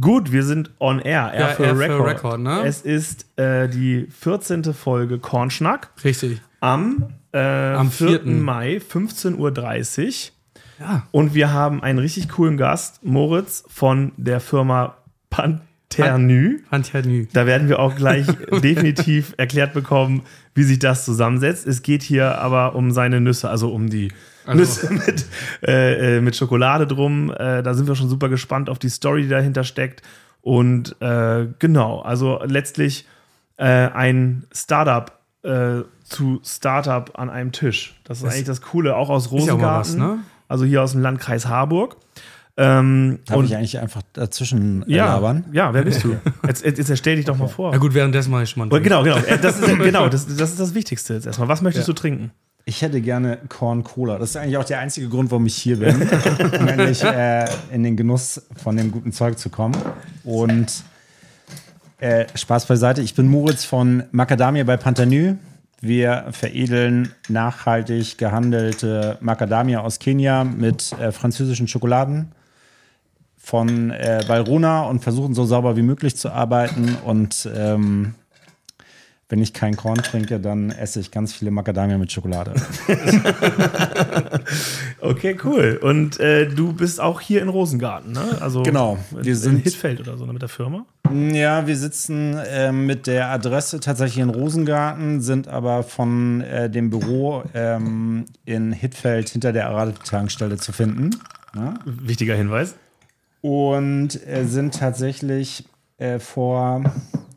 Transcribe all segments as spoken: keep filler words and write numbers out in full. Gut, wir sind on air. Air, ja, für, air Record. für Record. Ne? Es ist äh, die vierzehnte Folge Kornschnack. Richtig. Am, äh, am vierten Mai, fünfzehn Uhr dreißig. Ja. Und wir haben einen richtig coolen Gast, Moritz von der Firma Panthernü. Panthernü. Da werden wir auch gleich definitiv erklärt bekommen, wie sich das zusammensetzt. Es geht hier aber um seine Nüsse, also um die also. Nüsse mit, äh, mit Schokolade drum. Äh, da sind wir schon super gespannt auf die Story, die dahinter steckt. Und äh, genau, also letztlich äh, ein Startup äh, zu Startup an einem Tisch. Das ist das eigentlich das Coole, auch aus Rosengarten, ist ja was, ne? Also hier aus dem Landkreis Harburg. Ähm, Darf und ich eigentlich einfach dazwischen ja, labern? Ja, wer bist du? Jetzt, jetzt, jetzt stell dich doch okay. mal vor. Na gut, währenddessen mache ich schon mal einen Genau, genau. Das ist, genau das, das ist das Wichtigste jetzt erstmal. Was möchtest ja. du trinken? Ich hätte gerne Korn-Cola. Das ist eigentlich auch der einzige Grund, warum ich hier bin. Nämlich äh, in den Genuss von dem guten Zeug zu kommen. Und äh, Spaß beiseite. Ich bin Moritz von Macadamia bei Panthernü. Wir veredeln nachhaltig gehandelte Macadamia aus Kenia mit äh, französischen Schokoladen von äh, Valrhona und versuchen so sauber wie möglich zu arbeiten. Und ähm, wenn ich kein Korn trinke, dann esse ich ganz viele Macadamia mit Schokolade. Okay, cool. Und äh, du bist auch hier in Rosengarten, ne? Also genau. Wir sind in Hittfeld oder so, ne, mit der Firma? Ja, wir sitzen äh, mit der Adresse tatsächlich in Rosengarten, sind aber von äh, dem Büro ähm, in Hittfeld hinter der Arad-Tankstelle zu finden. Ja? Wichtiger Hinweis. Und äh, sind tatsächlich äh, vor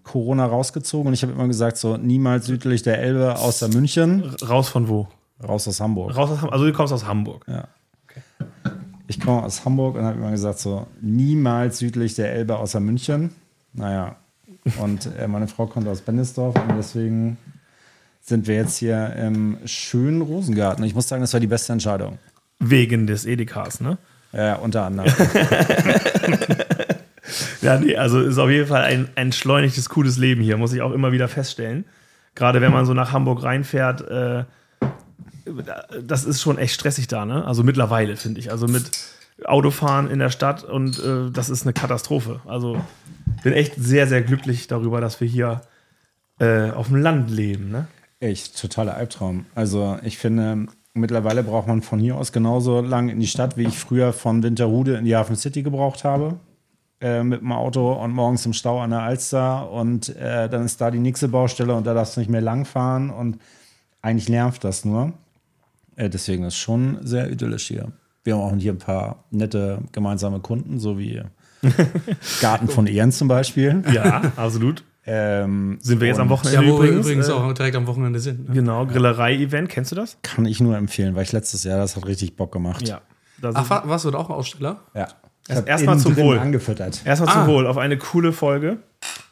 Corona rausgezogen. Und ich habe immer gesagt, so niemals südlich der Elbe, außer München. Raus von wo? Raus aus Hamburg. Raus aus Hamburg. Also du kommst aus Hamburg? Ja. Okay. Ich komme aus Hamburg und habe immer gesagt, so niemals südlich der Elbe, außer München. Naja, und äh, meine Frau kommt aus Bendisdorf und deswegen sind wir jetzt hier im schönen Rosengarten. Ich muss sagen, das war die beste Entscheidung. Wegen des Edekas, ne? Ja, unter anderem. Ja, nee, also ist auf jeden Fall ein entschleunigtes, cooles Leben hier, muss ich auch immer wieder feststellen. Gerade wenn man so nach Hamburg reinfährt, äh, das ist schon echt stressig da, ne? Also mittlerweile, finde ich. Also mit Autofahren in der Stadt und äh, das ist eine Katastrophe. Also bin echt sehr, sehr glücklich darüber, dass wir hier äh, auf dem Land leben, ne? Echt, totaler Albtraum. Also ich finde, mittlerweile braucht man von hier aus genauso lang in die Stadt, wie ich früher von Winterhude in die Hafen City gebraucht habe. Mit dem Auto und morgens im Stau an der Alster und äh, dann ist da die nächste Baustelle und da darfst du nicht mehr langfahren und eigentlich nervt das nur. Äh, deswegen ist es schon sehr idyllisch hier. Wir haben auch hier ein paar nette gemeinsame Kunden, so wie Garten von Ehren zum Beispiel. Ja, absolut. Ähm, sind wir jetzt am Wochenende ja, wo übrigens, wir übrigens äh, auch direkt am Wochenende sind. Ne? Genau, Grillerei-Event, kennst du das? Kann ich nur empfehlen, weil ich letztes Jahr, das hat richtig Bock gemacht. Ja. Ach, warst du da auch ein Aussteller? Ja. Erstmal zum Wohl. Angefüttert. Erstmal ah. zum Wohl auf eine coole Folge.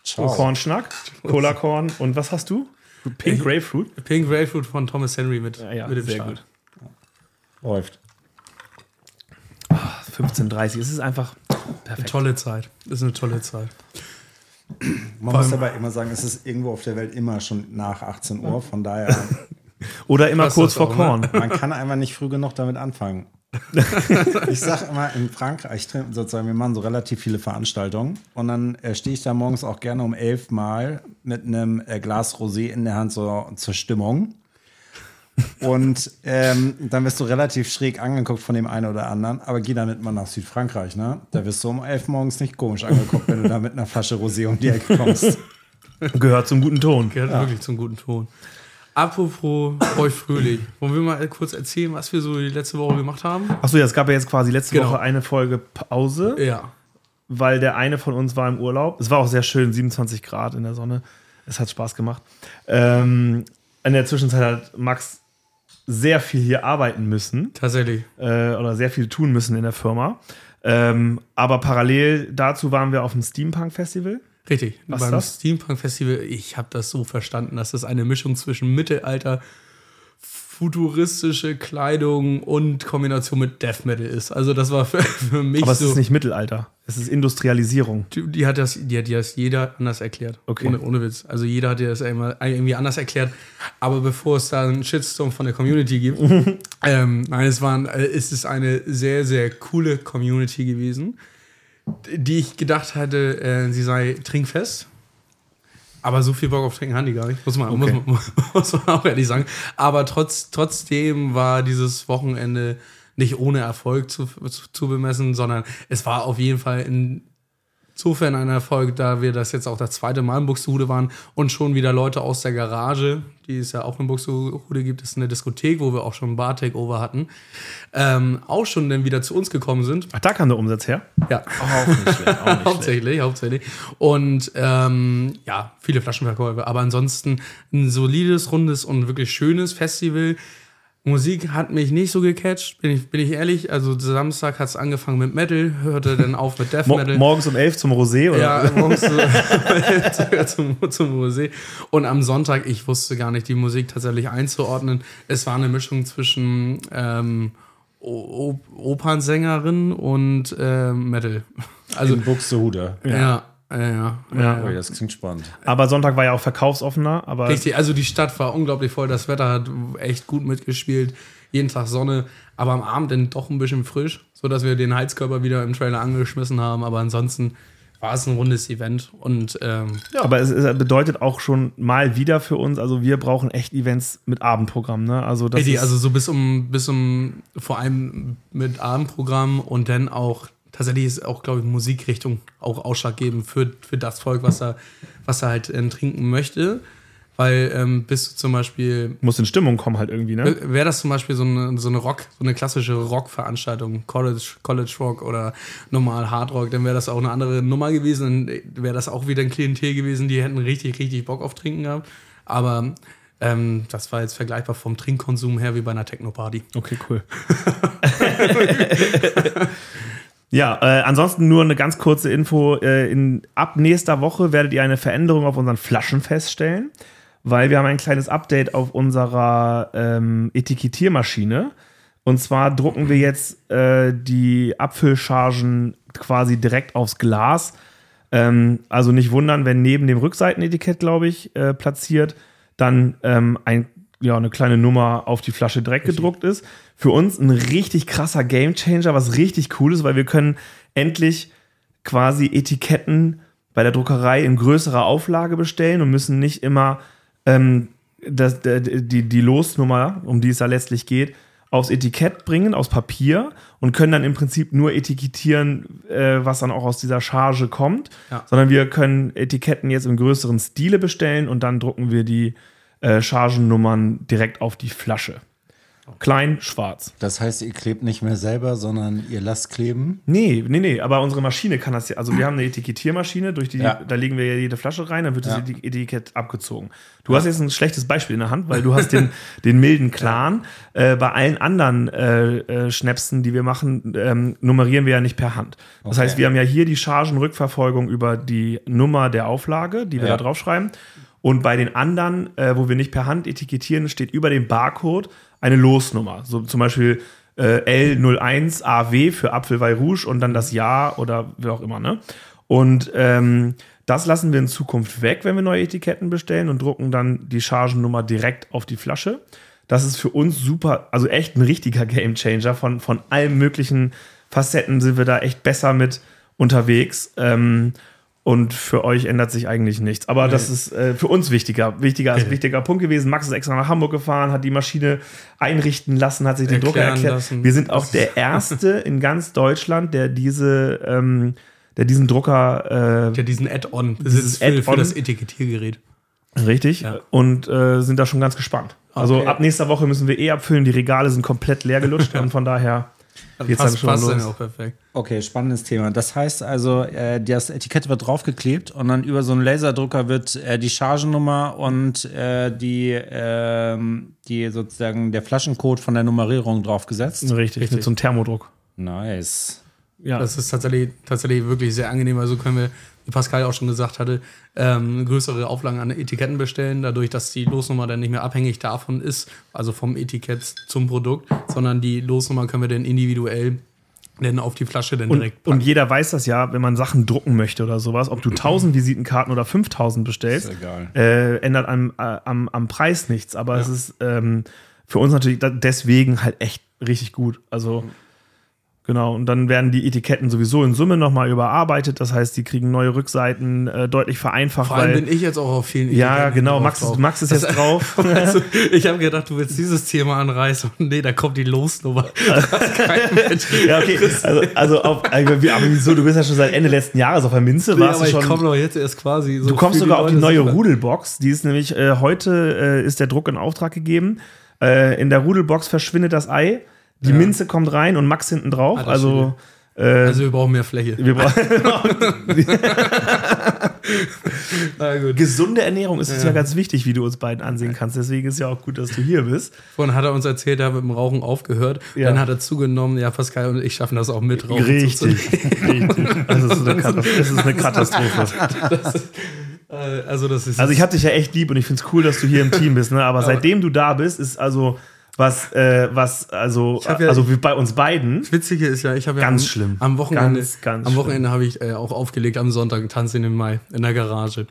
Ciao. Kornschnack, Cola Korn und was hast du? Pink Grapefruit. Pink Grapefruit von Thomas Henry mit. Ja, ja, mit sehr gut. Läuft. fünfzehn Uhr dreißig, es ist einfach perfekt. Eine tolle Zeit. Das ist eine tolle Zeit. Man Vor muss aber immer sagen, es ist irgendwo auf der Welt immer schon nach achtzehn Uhr, von daher. Oder immer kurz vor auch, Korn. Ne? Man kann einfach nicht früh genug damit anfangen. Ich sag immer, in Frankreich sozusagen, wir machen so relativ viele Veranstaltungen und dann äh, stehe ich da morgens auch gerne um elf Mal mit einem äh, Glas Rosé in der Hand so zur Stimmung und ähm, dann wirst du relativ schräg angeguckt von dem einen oder anderen, aber geh damit mal nach Südfrankreich, ne? Da wirst du um elf morgens nicht komisch angeguckt, wenn du da mit einer Flasche Rosé um die Ecke kommst. Gehört zum guten Ton. Gehört ja. wirklich zum guten Ton. Apropos euch Frühling. Wollen wir mal kurz erzählen, was wir so die letzte Woche gemacht haben? Achso, ja, es gab ja jetzt quasi letzte genau. Woche eine Folge Pause. Ja. Weil der eine von uns war im Urlaub. Es war auch sehr schön, siebenundzwanzig Grad in der Sonne. Es hat Spaß gemacht. Ähm, in der Zwischenzeit hat Max sehr viel hier arbeiten müssen. Tatsächlich. Äh, oder sehr viel tun müssen in der Firma. Ähm, aber parallel dazu waren wir auf dem Steampunk-Festival. Richtig, was beim das? Steampunk-Festival, ich habe das so verstanden, dass das eine Mischung zwischen Mittelalter, futuristische Kleidung und Kombination mit Death Metal ist. Also das war für, für mich so... Aber es so, ist nicht Mittelalter, es ist Industrialisierung. Die, die hat das die hat das jeder anders erklärt, okay. ohne, ohne Witz. Also jeder hat das irgendwie anders erklärt, aber bevor es da einen Shitstorm von der Community gibt, ähm, nein, es, waren, es ist eine sehr, sehr coole Community gewesen. die ich gedacht hatte, äh, sie sei trinkfest. Aber so viel Bock auf Trinken haben die gar nicht. Muss man, okay. muss, man, muss man auch ehrlich sagen. Aber trotz, trotzdem war dieses Wochenende nicht ohne Erfolg zu, zu, zu bemessen, sondern es war auf jeden Fall insofern ein Erfolg, da wir das jetzt auch das zweite Mal in Buxtehude waren und schon wieder Leute aus der Garage, die es ja auch in Buxtehude gibt, das ist eine Diskothek, wo wir auch schon ein Bar-Takeover hatten, ähm, auch schon dann wieder zu uns gekommen sind. Ach, da kam der Umsatz her? Ja. Auch nicht schlecht, auch nicht hauptsächlich, hauptsächlich. Und ähm, ja, viele Flaschenverkäufe, aber ansonsten ein solides, rundes und wirklich schönes Festival. Musik hat mich nicht so gecatcht, bin ich, bin ich ehrlich. Also Samstag hat es angefangen mit Metal, hörte dann auf mit Death Metal. Mo- morgens um elf zum Rosé, oder? Ja, morgens zum, zum Rosé. Und am Sonntag, ich wusste gar nicht, die Musik tatsächlich einzuordnen. Es war eine Mischung zwischen ähm, o- Opernsängerin und äh, Metal. Also, in Buxtehude. Ja. ja. Ja, ja, ja, ja. Das klingt spannend. Aber Sonntag war ja auch verkaufsoffener. Aber richtig, also die Stadt war unglaublich voll. Das Wetter hat echt gut mitgespielt. Jeden Tag Sonne, aber am Abend dann doch ein bisschen frisch, sodass wir den Heizkörper wieder im Trailer angeschmissen haben. Aber ansonsten war es ein rundes Event. Und, ähm, ja. Aber es, es bedeutet auch schon mal wieder für uns, also wir brauchen echt Events mit Abendprogramm. Ne? Also, das richtig, ist also so bis um, bis um, vor allem mit Abendprogramm und dann auch. Tatsächlich ist auch, glaube ich, Musikrichtung auch ausschlaggebend für, für das Volk, was er, was er halt äh, trinken möchte. Weil ähm, bist du zum Beispiel... Muss in Stimmung kommen halt irgendwie, ne? Wäre das zum Beispiel so eine, so eine Rock, so eine klassische Rock-Veranstaltung, College, College Rock oder normal Hard Rock, dann wäre das auch eine andere Nummer gewesen. Dann wäre das auch wieder ein Klientel gewesen, die hätten richtig, richtig Bock auf Trinken gehabt. Aber... Ähm, das war jetzt vergleichbar vom Trinkkonsum her wie bei einer Techno-Party. Okay, cool. Ja, äh, ansonsten nur eine ganz kurze Info. Äh, in, ab nächster Woche werdet ihr eine Veränderung auf unseren Flaschen feststellen, weil wir haben ein kleines Update auf unserer ähm, Etikettiermaschine. Und zwar drucken wir jetzt äh, die Abfüllchargen quasi direkt aufs Glas. Ähm, also nicht wundern, wenn neben dem Rückseitenetikett, glaube ich, äh, platziert, dann ähm, ein, ja, eine kleine Nummer auf die Flasche direkt gedruckt ist. Für uns ein richtig krasser Gamechanger, was richtig cool ist, weil wir können endlich quasi Etiketten bei der Druckerei in größerer Auflage bestellen und müssen nicht immer ähm, das, die, die Losnummer, um die es da letztlich geht, aufs Etikett bringen, aus Papier und können dann im Prinzip nur etikettieren, äh, was dann auch aus dieser Charge kommt. Ja. Sondern wir können Etiketten jetzt im größeren Stile bestellen und dann drucken wir die äh, Chargennummern direkt auf die Flasche. Klein, schwarz. Das heißt, ihr klebt nicht mehr selber, sondern ihr lasst kleben? Nee, nee, nee, aber unsere Maschine kann das ja, also wir haben eine Etikettiermaschine, durch die, ja. da legen wir ja jede Flasche rein, dann wird das ja. Etikett abgezogen. Du ja. hast jetzt ein schlechtes Beispiel in der Hand, weil du hast den, den milden Clan. Ja. Äh, bei allen anderen äh, äh, Schnäpsen, die wir machen, ähm, nummerieren wir ja nicht per Hand. Das okay. heißt, wir haben ja hier die Chargenrückverfolgung über die Nummer der Auflage, die wir ja. da draufschreiben. Und bei den anderen, äh, wo wir nicht per Hand etikettieren, steht über dem Barcode eine Losnummer. So zum Beispiel äh, L null eins A W für Apfelwein Rouge und dann das Jahr oder wie auch immer. Ne? Und ähm, das lassen wir in Zukunft weg, wenn wir neue Etiketten bestellen und drucken dann die Chargennummer direkt auf die Flasche. Das ist für uns super, also echt ein richtiger Gamechanger. Von, von allen möglichen Facetten sind wir da echt besser mit unterwegs. Ähm, Und für euch ändert sich eigentlich nichts. Aber das ist äh, für uns wichtiger. Wichtiger ist ein wichtiger Punkt gewesen. Max ist extra nach Hamburg gefahren, hat die Maschine einrichten lassen, hat sich den Drucker erklärt. Lassen. Wir sind auch der Erste in ganz Deutschland, der diese, ähm, der diesen Drucker... Äh, ja, diesen Add-on. Das ist Add-on. Für das Etikettiergerät. Richtig. Ja. Und äh, sind da schon ganz gespannt. Also okay. Ab nächster Woche müssen wir eh abfüllen. Die Regale sind komplett leer gelutscht. Und von daher... Jetzt passt, schon passt los. Dann auch perfekt. Okay, spannendes Thema. Das heißt also, äh, das Etikett wird draufgeklebt und dann über so einen Laserdrucker wird äh, die Chargennummer und äh, die, äh, die sozusagen der Flaschencode von der Nummerierung draufgesetzt. Richtig, richtig. Mit so einem Thermodruck. Nice. Ja, das ist tatsächlich, tatsächlich wirklich sehr angenehm. Also können wir, wie Pascal auch schon gesagt hatte, ähm, größere Auflagen an Etiketten bestellen, dadurch, dass die Losnummer dann nicht mehr abhängig davon ist, also vom Etikett zum Produkt, sondern die Losnummer können wir dann individuell dann auf die Flasche dann direkt packen. Und jeder weiß das ja, wenn man Sachen drucken möchte oder sowas, ob du tausend Visitenkarten oder fünftausend bestellst, ist egal. Äh, ändert am, äh, am, am Preis nichts. Aber ja. es ist ähm, für uns natürlich deswegen halt echt richtig gut. Also Genau, und dann werden die Etiketten sowieso in Summe nochmal überarbeitet. Das heißt, die kriegen neue Rückseiten, äh, deutlich vereinfacht. Vor allem weil, bin ich jetzt auch auf vielen Etiketten. Ja, genau, Max, Max ist jetzt das, drauf. Also, ich habe gedacht, du willst dieses Thema anreißen. Und nee, da kommt die Losnummer. Ja, okay. Also, also auf, so, du bist ja schon seit Ende letzten Jahres auf der Minze. Nee, warst aber du schon, ich komme doch jetzt erst quasi so. Du kommst sogar auf die neue Rudelbox. Die ist nämlich, äh, heute äh, ist der Druck in Auftrag gegeben. Äh, in der Rudelbox verschwindet das Ei. Die ja. Minze kommt rein und Max hinten drauf. Ah, also, äh, also wir brauchen mehr Fläche. Wir brauchen Na gut. Gesunde Ernährung ist uns ja. ja ganz wichtig, wie du uns beiden ansehen kannst. Deswegen ist ja auch gut, dass du hier bist. Vorhin hat er uns erzählt, er hat mit dem Rauchen aufgehört. Ja. Dann hat er zugenommen, ja, Pascal und ich schaffen das auch mit Rauchen. Richtig. Richtig. Das ist eine Katastrophe. Das ist eine Katastrophe. Das ist also, das ist also ich hab dich ja echt lieb und ich find's cool, dass du hier im Team bist. Ne? Aber ja. seitdem du da bist, ist also... Was, äh, was, also, ja, also wie bei uns beiden. Das Witzige ist ja, ich habe ja ganz am, schlimm. am Wochenende, ganz, ganz am Wochenende habe ich äh, auch aufgelegt, am Sonntag, einen Tanz in den Mai, in der Garage.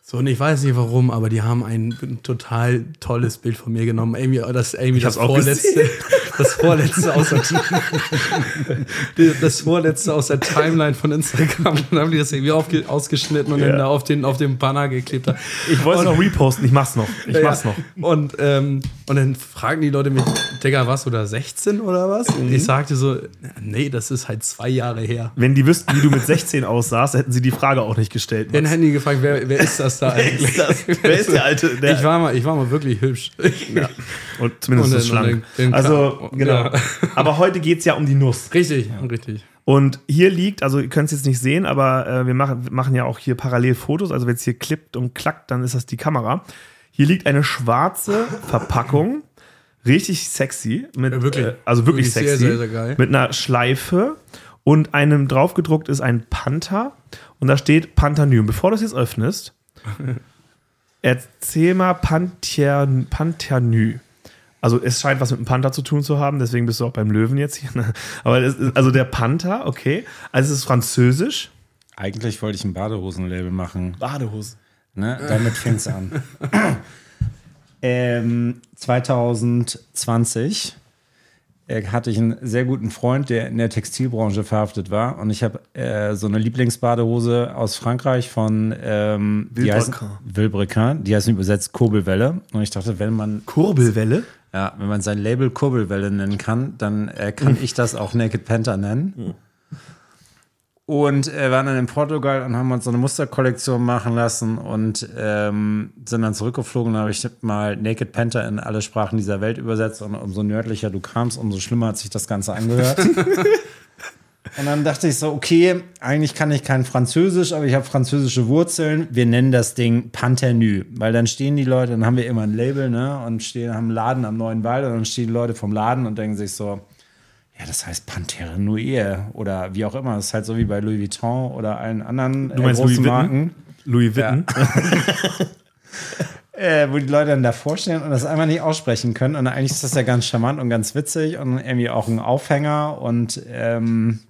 So, und ich weiß nicht warum, aber die haben ein, ein total tolles Bild von mir genommen. Amy, das, Amy, das vorletzte, das vorletzte aus der, das vorletzte aus der Timeline von Instagram. Und dann haben die das irgendwie auf, ausgeschnitten und ja. dann da auf den, auf den Banner geklebt. Ich wollte es noch reposten, ich mach's noch. Ich ja. mach's noch. Und, ähm, und dann fragen die Leute mich, Digga, warst du da sechzehn oder was? Und ich sagte so, nee, das ist halt zwei Jahre her. Wenn die wüssten, wie du mit sechzehn aussahst, hätten sie die Frage auch nicht gestellt. Dann hätten die gefragt, wer, wer ist das da eigentlich? Wer ist, das? Wer ist der alte? Der ich, war mal, ich war mal wirklich hübsch. Ja. Und zumindest und dann, schlank. Und den, den also, genau. Ja. Aber heute geht es ja um die Nuss. Richtig, ja. richtig. Und hier liegt, also ihr könnt es jetzt nicht sehen, aber äh, wir machen, machen ja auch hier parallel Fotos. Also wenn es hier klippt und klackt, dann ist das die Kamera. Hier liegt eine schwarze Verpackung. Richtig sexy. Mit, ja, wirklich. Äh, also wirklich, wirklich sexy. Sehr, sehr, sehr geil. Mit einer Schleife. Und einem draufgedruckt ist ein Panther. Und da steht Panthernü. Bevor du es jetzt öffnest, erzähl mal Panthernü. Panthernü. Also es scheint was mit dem Panther zu tun zu haben, deswegen bist du auch beim Löwen jetzt hier. Aber es ist, also der Panther, okay. Also es ist französisch. Eigentlich wollte ich ein Badehosen-Label machen. Badehosen. Ne? Damit fängt's an. ähm, zwanzig zwanzig hatte ich einen sehr guten Freund, der in der Textilbranche verhaftet war. Und ich habe äh, so eine Lieblingsbadehose aus Frankreich von ähm, Vilebrequin. Die heißt übersetzt Kurbelwelle. Und ich dachte, wenn man... Kurbelwelle? Ja, wenn man sein Label Kurbelwelle nennen kann, dann äh, kann ich das auch Naked Panther nennen. Mhm. Und äh, waren dann in Portugal und haben uns so eine Musterkollektion machen lassen und ähm, sind dann zurückgeflogen. Da habe ich mal Naked Panther in alle Sprachen dieser Welt übersetzt. Und umso nördlicher du kamst, umso schlimmer hat sich das Ganze angehört. Und dann dachte ich so, okay, eigentlich kann ich kein Französisch, aber ich habe französische Wurzeln. Wir nennen das Ding Panthernü, weil dann stehen die Leute, dann haben wir immer ein Label, ne, und stehen, haben einen Laden am Neuen Wald und dann stehen die Leute vom Laden und denken sich so, ja, das heißt Panthernü oder wie auch immer. Das ist halt so wie bei Louis Vuitton oder allen anderen du meinst äh, großen Louis Marken. Louis Vuitton. Ja. äh, wo die Leute dann davor stehen und das einfach nicht aussprechen können. Und eigentlich ist das ja ganz charmant und ganz witzig und irgendwie auch ein Aufhänger. Und ähm,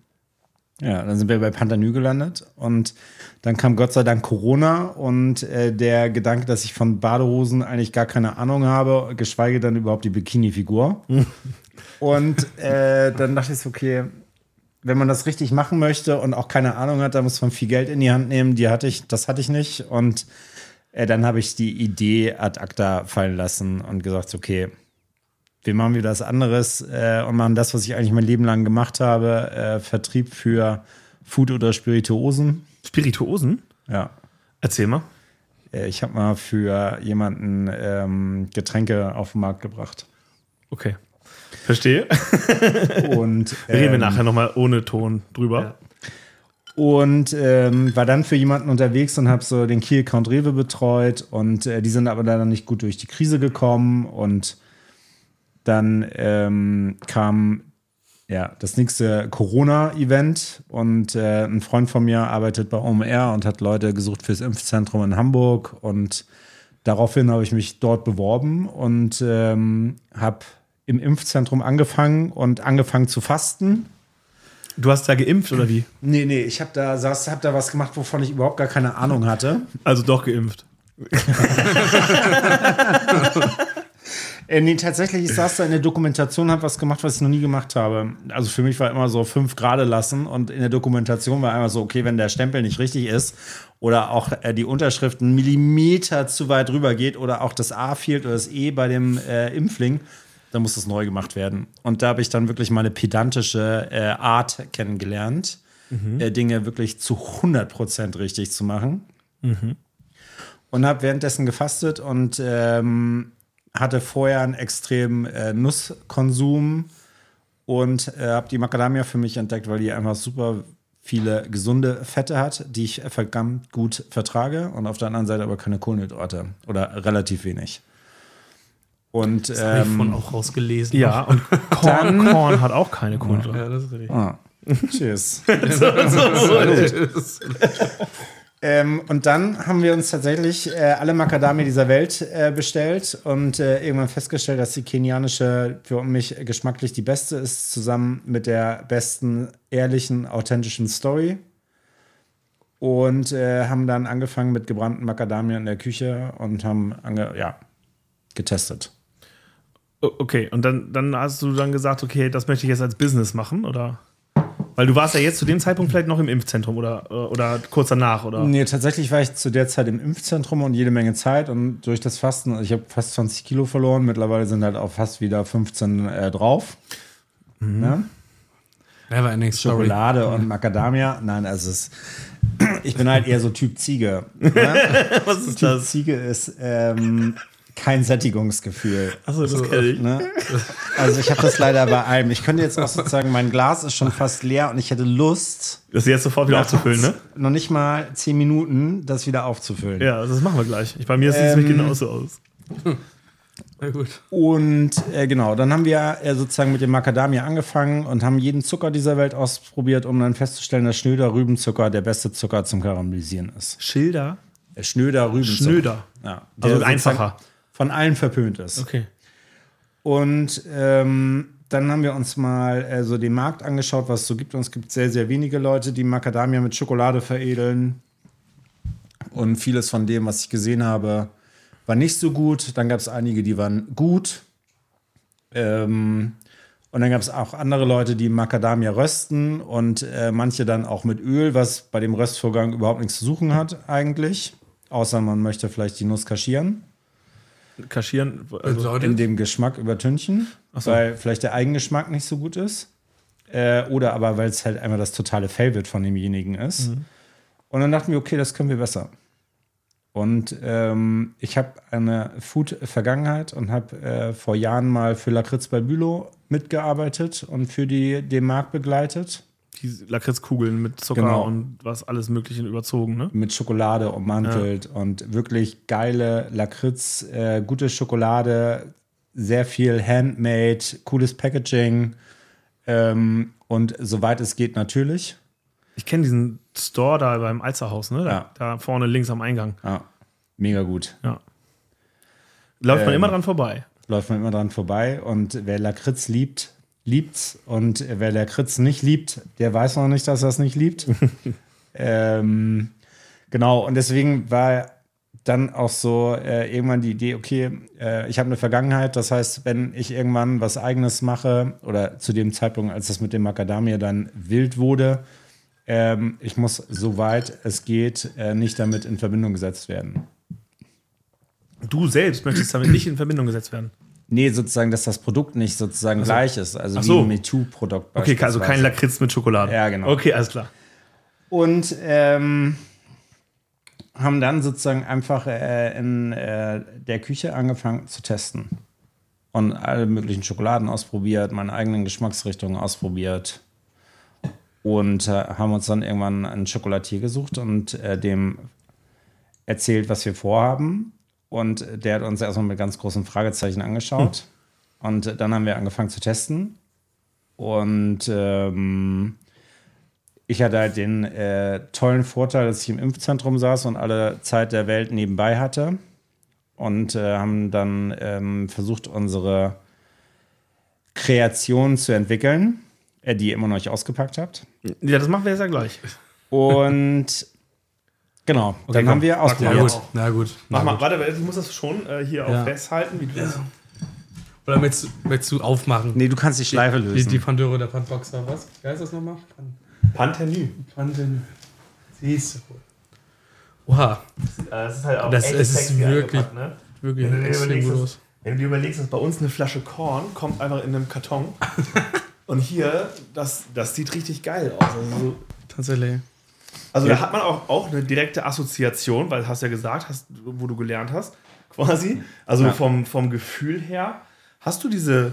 ja, dann sind wir bei Panthernü gelandet. Und dann kam Gott sei Dank Corona und äh, der Gedanke, dass ich von Badehosen eigentlich gar keine Ahnung habe, geschweige denn überhaupt die Bikini-Figur. Und äh, dann dachte ich, okay, wenn man das richtig machen möchte und auch keine Ahnung hat, dann muss man viel Geld in die Hand nehmen. Die hatte ich, das hatte ich nicht. Und äh, dann habe ich die Idee ad acta fallen lassen und gesagt, okay, wir machen wieder was anderes äh, und machen das, was ich eigentlich mein Leben lang gemacht habe, äh, Vertrieb für Food oder Spirituosen. Spirituosen? Ja. Erzähl mal. Äh, ich habe mal für jemanden ähm, Getränke auf den Markt gebracht. Okay. Verstehe. Und ähm, reden wir nachher nochmal ohne Ton drüber. Ja. Und ähm, war dann für jemanden unterwegs und habe so den Kiel Count Rewe betreut. Und äh, die sind aber leider nicht gut durch die Krise gekommen. Und dann ähm, kam ja das nächste Corona-Event. Und äh, ein Freund von mir arbeitet bei O M R und hat Leute gesucht fürs Impfzentrum in Hamburg. Und daraufhin habe ich mich dort beworben und ähm, habe im Impfzentrum angefangen und angefangen zu fasten. Du hast da geimpft, oder wie? Nee, nee, ich habe da, hab da was gemacht, wovon ich überhaupt gar keine Ahnung hatte. Also doch geimpft. Äh, nee, tatsächlich, ich saß da in der Dokumentation, habe was gemacht, was ich noch nie gemacht habe. Also für mich war immer so fünf Grade lassen und in der Dokumentation war einmal so, okay, wenn der Stempel nicht richtig ist oder auch äh, die Unterschrift einen Millimeter zu weit rüber geht oder auch das A fehlt oder das E bei dem äh, Impfling, dann muss das neu gemacht werden. Und da habe ich dann wirklich meine pedantische äh, Art kennengelernt, mhm. äh, Dinge wirklich zu hundert Prozent richtig zu machen. Mhm. Und habe währenddessen gefastet und ähm, hatte vorher einen extremen äh, Nusskonsum und äh, habe die Macadamia für mich entdeckt, weil die einfach super viele gesunde Fette hat, die ich verdammt gut vertrage und auf der anderen Seite aber keine Kohlenhydrate oder relativ wenig. Und, das ähm, habe ich von auch rausgelesen. Ja, und Korn, dann, Korn hat auch keine Kohlenhydrate. Ja, das ist richtig. Ah. Tschüss. Ähm, und dann haben wir uns tatsächlich äh, alle Macadamia dieser Welt äh, bestellt und äh, irgendwann festgestellt, dass die kenianische für mich geschmacklich die beste ist, zusammen mit der besten, ehrlichen, authentischen Story. Und äh, haben dann angefangen mit gebrannten Macadamia in der Küche und haben ange- ja, getestet. Okay, und dann, dann hast du dann gesagt, okay, das möchte ich jetzt als Business machen, oder? Weil du warst ja jetzt zu dem Zeitpunkt vielleicht noch im Impfzentrum oder, oder kurz danach, oder? Nee, tatsächlich war ich zu der Zeit im Impfzentrum und jede Menge Zeit. Und durch das Fasten, ich habe fast zwanzig Kilo verloren. Mittlerweile sind halt auch fast wieder fünfzehn äh, drauf. Mhm. Ne? Never ending story. Schokolade und Macadamia. Nein, also es, ich bin halt eher so Typ Ziege. Ne? Was ist Typ das? Ziege ist ähm, kein Sättigungsgefühl. Achso, das kenne ich. Ne? Also ich habe das leider bei allem. Ich könnte jetzt auch sozusagen, mein Glas ist schon fast leer und ich hätte Lust, das jetzt sofort wieder aufzufüllen, ne? Noch nicht mal zehn Minuten, das wieder aufzufüllen. Ja, das machen wir gleich. Ich, bei mir sieht es ähm, genauso aus. Hm. Na gut. Und äh, genau, dann haben wir äh, sozusagen mit dem Macadamia angefangen und haben jeden Zucker dieser Welt ausprobiert, um dann festzustellen, dass Schnöder Rübenzucker der beste Zucker zum Karamellisieren ist. Schilder? Äh, Schnöder Rübenzucker. Schnöder. Ja, also einfacher. Von allen verpönt ist. Okay. Und ähm, dann haben wir uns mal äh, so den Markt angeschaut, was es so gibt. Und es gibt sehr, sehr wenige Leute, die Macadamia mit Schokolade veredeln. Und vieles von dem, was ich gesehen habe, war nicht so gut. Dann gab es einige, die waren gut. Ähm, und dann gab es auch andere Leute, die Macadamia rösten. Und äh, manche dann auch mit Öl, was bei dem Röstvorgang überhaupt nichts zu suchen hat eigentlich. Außer man möchte vielleicht die Nuss kaschieren. kaschieren, also in dem Geschmack übertünchen, so. Weil vielleicht der Eigengeschmack nicht so gut ist äh, oder aber weil es halt einmal das totale Favorite von demjenigen ist. Mhm. Und dann dachten wir, okay, das können wir besser. Und ähm, ich habe eine Food-Vergangenheit und habe äh, vor Jahren mal für Lakritz bei Bülow mitgearbeitet und für die den Markt begleitet. Die Lakritzkugeln mit Zucker, genau. Und was alles Mögliche überzogen, ne? Mit Schokolade ummantelt, ja. Und wirklich geile Lakritz, äh, gute Schokolade, sehr viel Handmade, cooles Packaging ähm, und soweit es geht natürlich. Ich kenne diesen Store da beim Alsterhaus, ne? Da, ja. Da vorne links am Eingang. Ja, mega gut. Ja. Läuft ähm, man immer dran vorbei. Läuft man immer dran vorbei und wer Lakritz liebt, liebt's. Und wer Lakritz nicht liebt, der weiß noch nicht, dass er es nicht liebt. ähm, genau, und deswegen war dann auch so äh, irgendwann die Idee, okay, äh, ich habe eine Vergangenheit, das heißt, wenn ich irgendwann was Eigenes mache, oder zu dem Zeitpunkt, als das mit dem Macadamia dann wild wurde, ähm, ich muss, soweit es geht, äh, nicht damit in Verbindung gesetzt werden. Du selbst möchtest damit nicht in Verbindung gesetzt werden? Nee, sozusagen, dass das Produkt nicht sozusagen also, gleich ist. Also so. Wie ein MeToo-Produkt beispielsweise. Okay, also kein Lakritz mit Schokolade. Ja, genau. Okay, alles klar. Und ähm, haben dann sozusagen einfach äh, in äh, der Küche angefangen zu testen. Und alle möglichen Schokoladen ausprobiert, meine eigenen Geschmacksrichtungen ausprobiert. Und äh, haben uns dann irgendwann einen Schokolatier gesucht und äh, dem erzählt, was wir vorhaben. Und der hat uns erstmal mit ganz großen Fragezeichen angeschaut. Hm. Und dann haben wir angefangen zu testen. Und ähm, ich hatte halt den äh, tollen Vorteil, dass ich im Impfzentrum saß und alle Zeit der Welt nebenbei hatte. Und äh, haben dann ähm, versucht, unsere Kreation zu entwickeln, äh, die ihr immer noch nicht ausgepackt habt. Ja, das machen wir jetzt ja gleich. Und... Genau, okay, dann komm, haben wir ausprobiert. Na gut. Na gut. Mach mal, warte, du musst das schon äh, hier ja. auch festhalten, wie du das. Oder willst, willst du aufmachen? Nee, du kannst die Schleife lösen. Die, die Pandöre oder Pantboxer, was? Wie heißt das nochmal? Panthernü. Panthernü. Siehst du. Oha. Das ist halt auch das, echt es sexy ist wirklich, ne? Wirklich wenn, du ist, wenn du dir überlegst, dass bei uns eine Flasche Korn kommt einfach in einem Karton. Und hier, das, das sieht richtig geil aus. Also so tatsächlich. Also ja. Da hat man auch, auch eine direkte Assoziation, weil du hast ja gesagt, hast, wo du gelernt hast, quasi. Also ja. vom, vom Gefühl her. Hast du diese,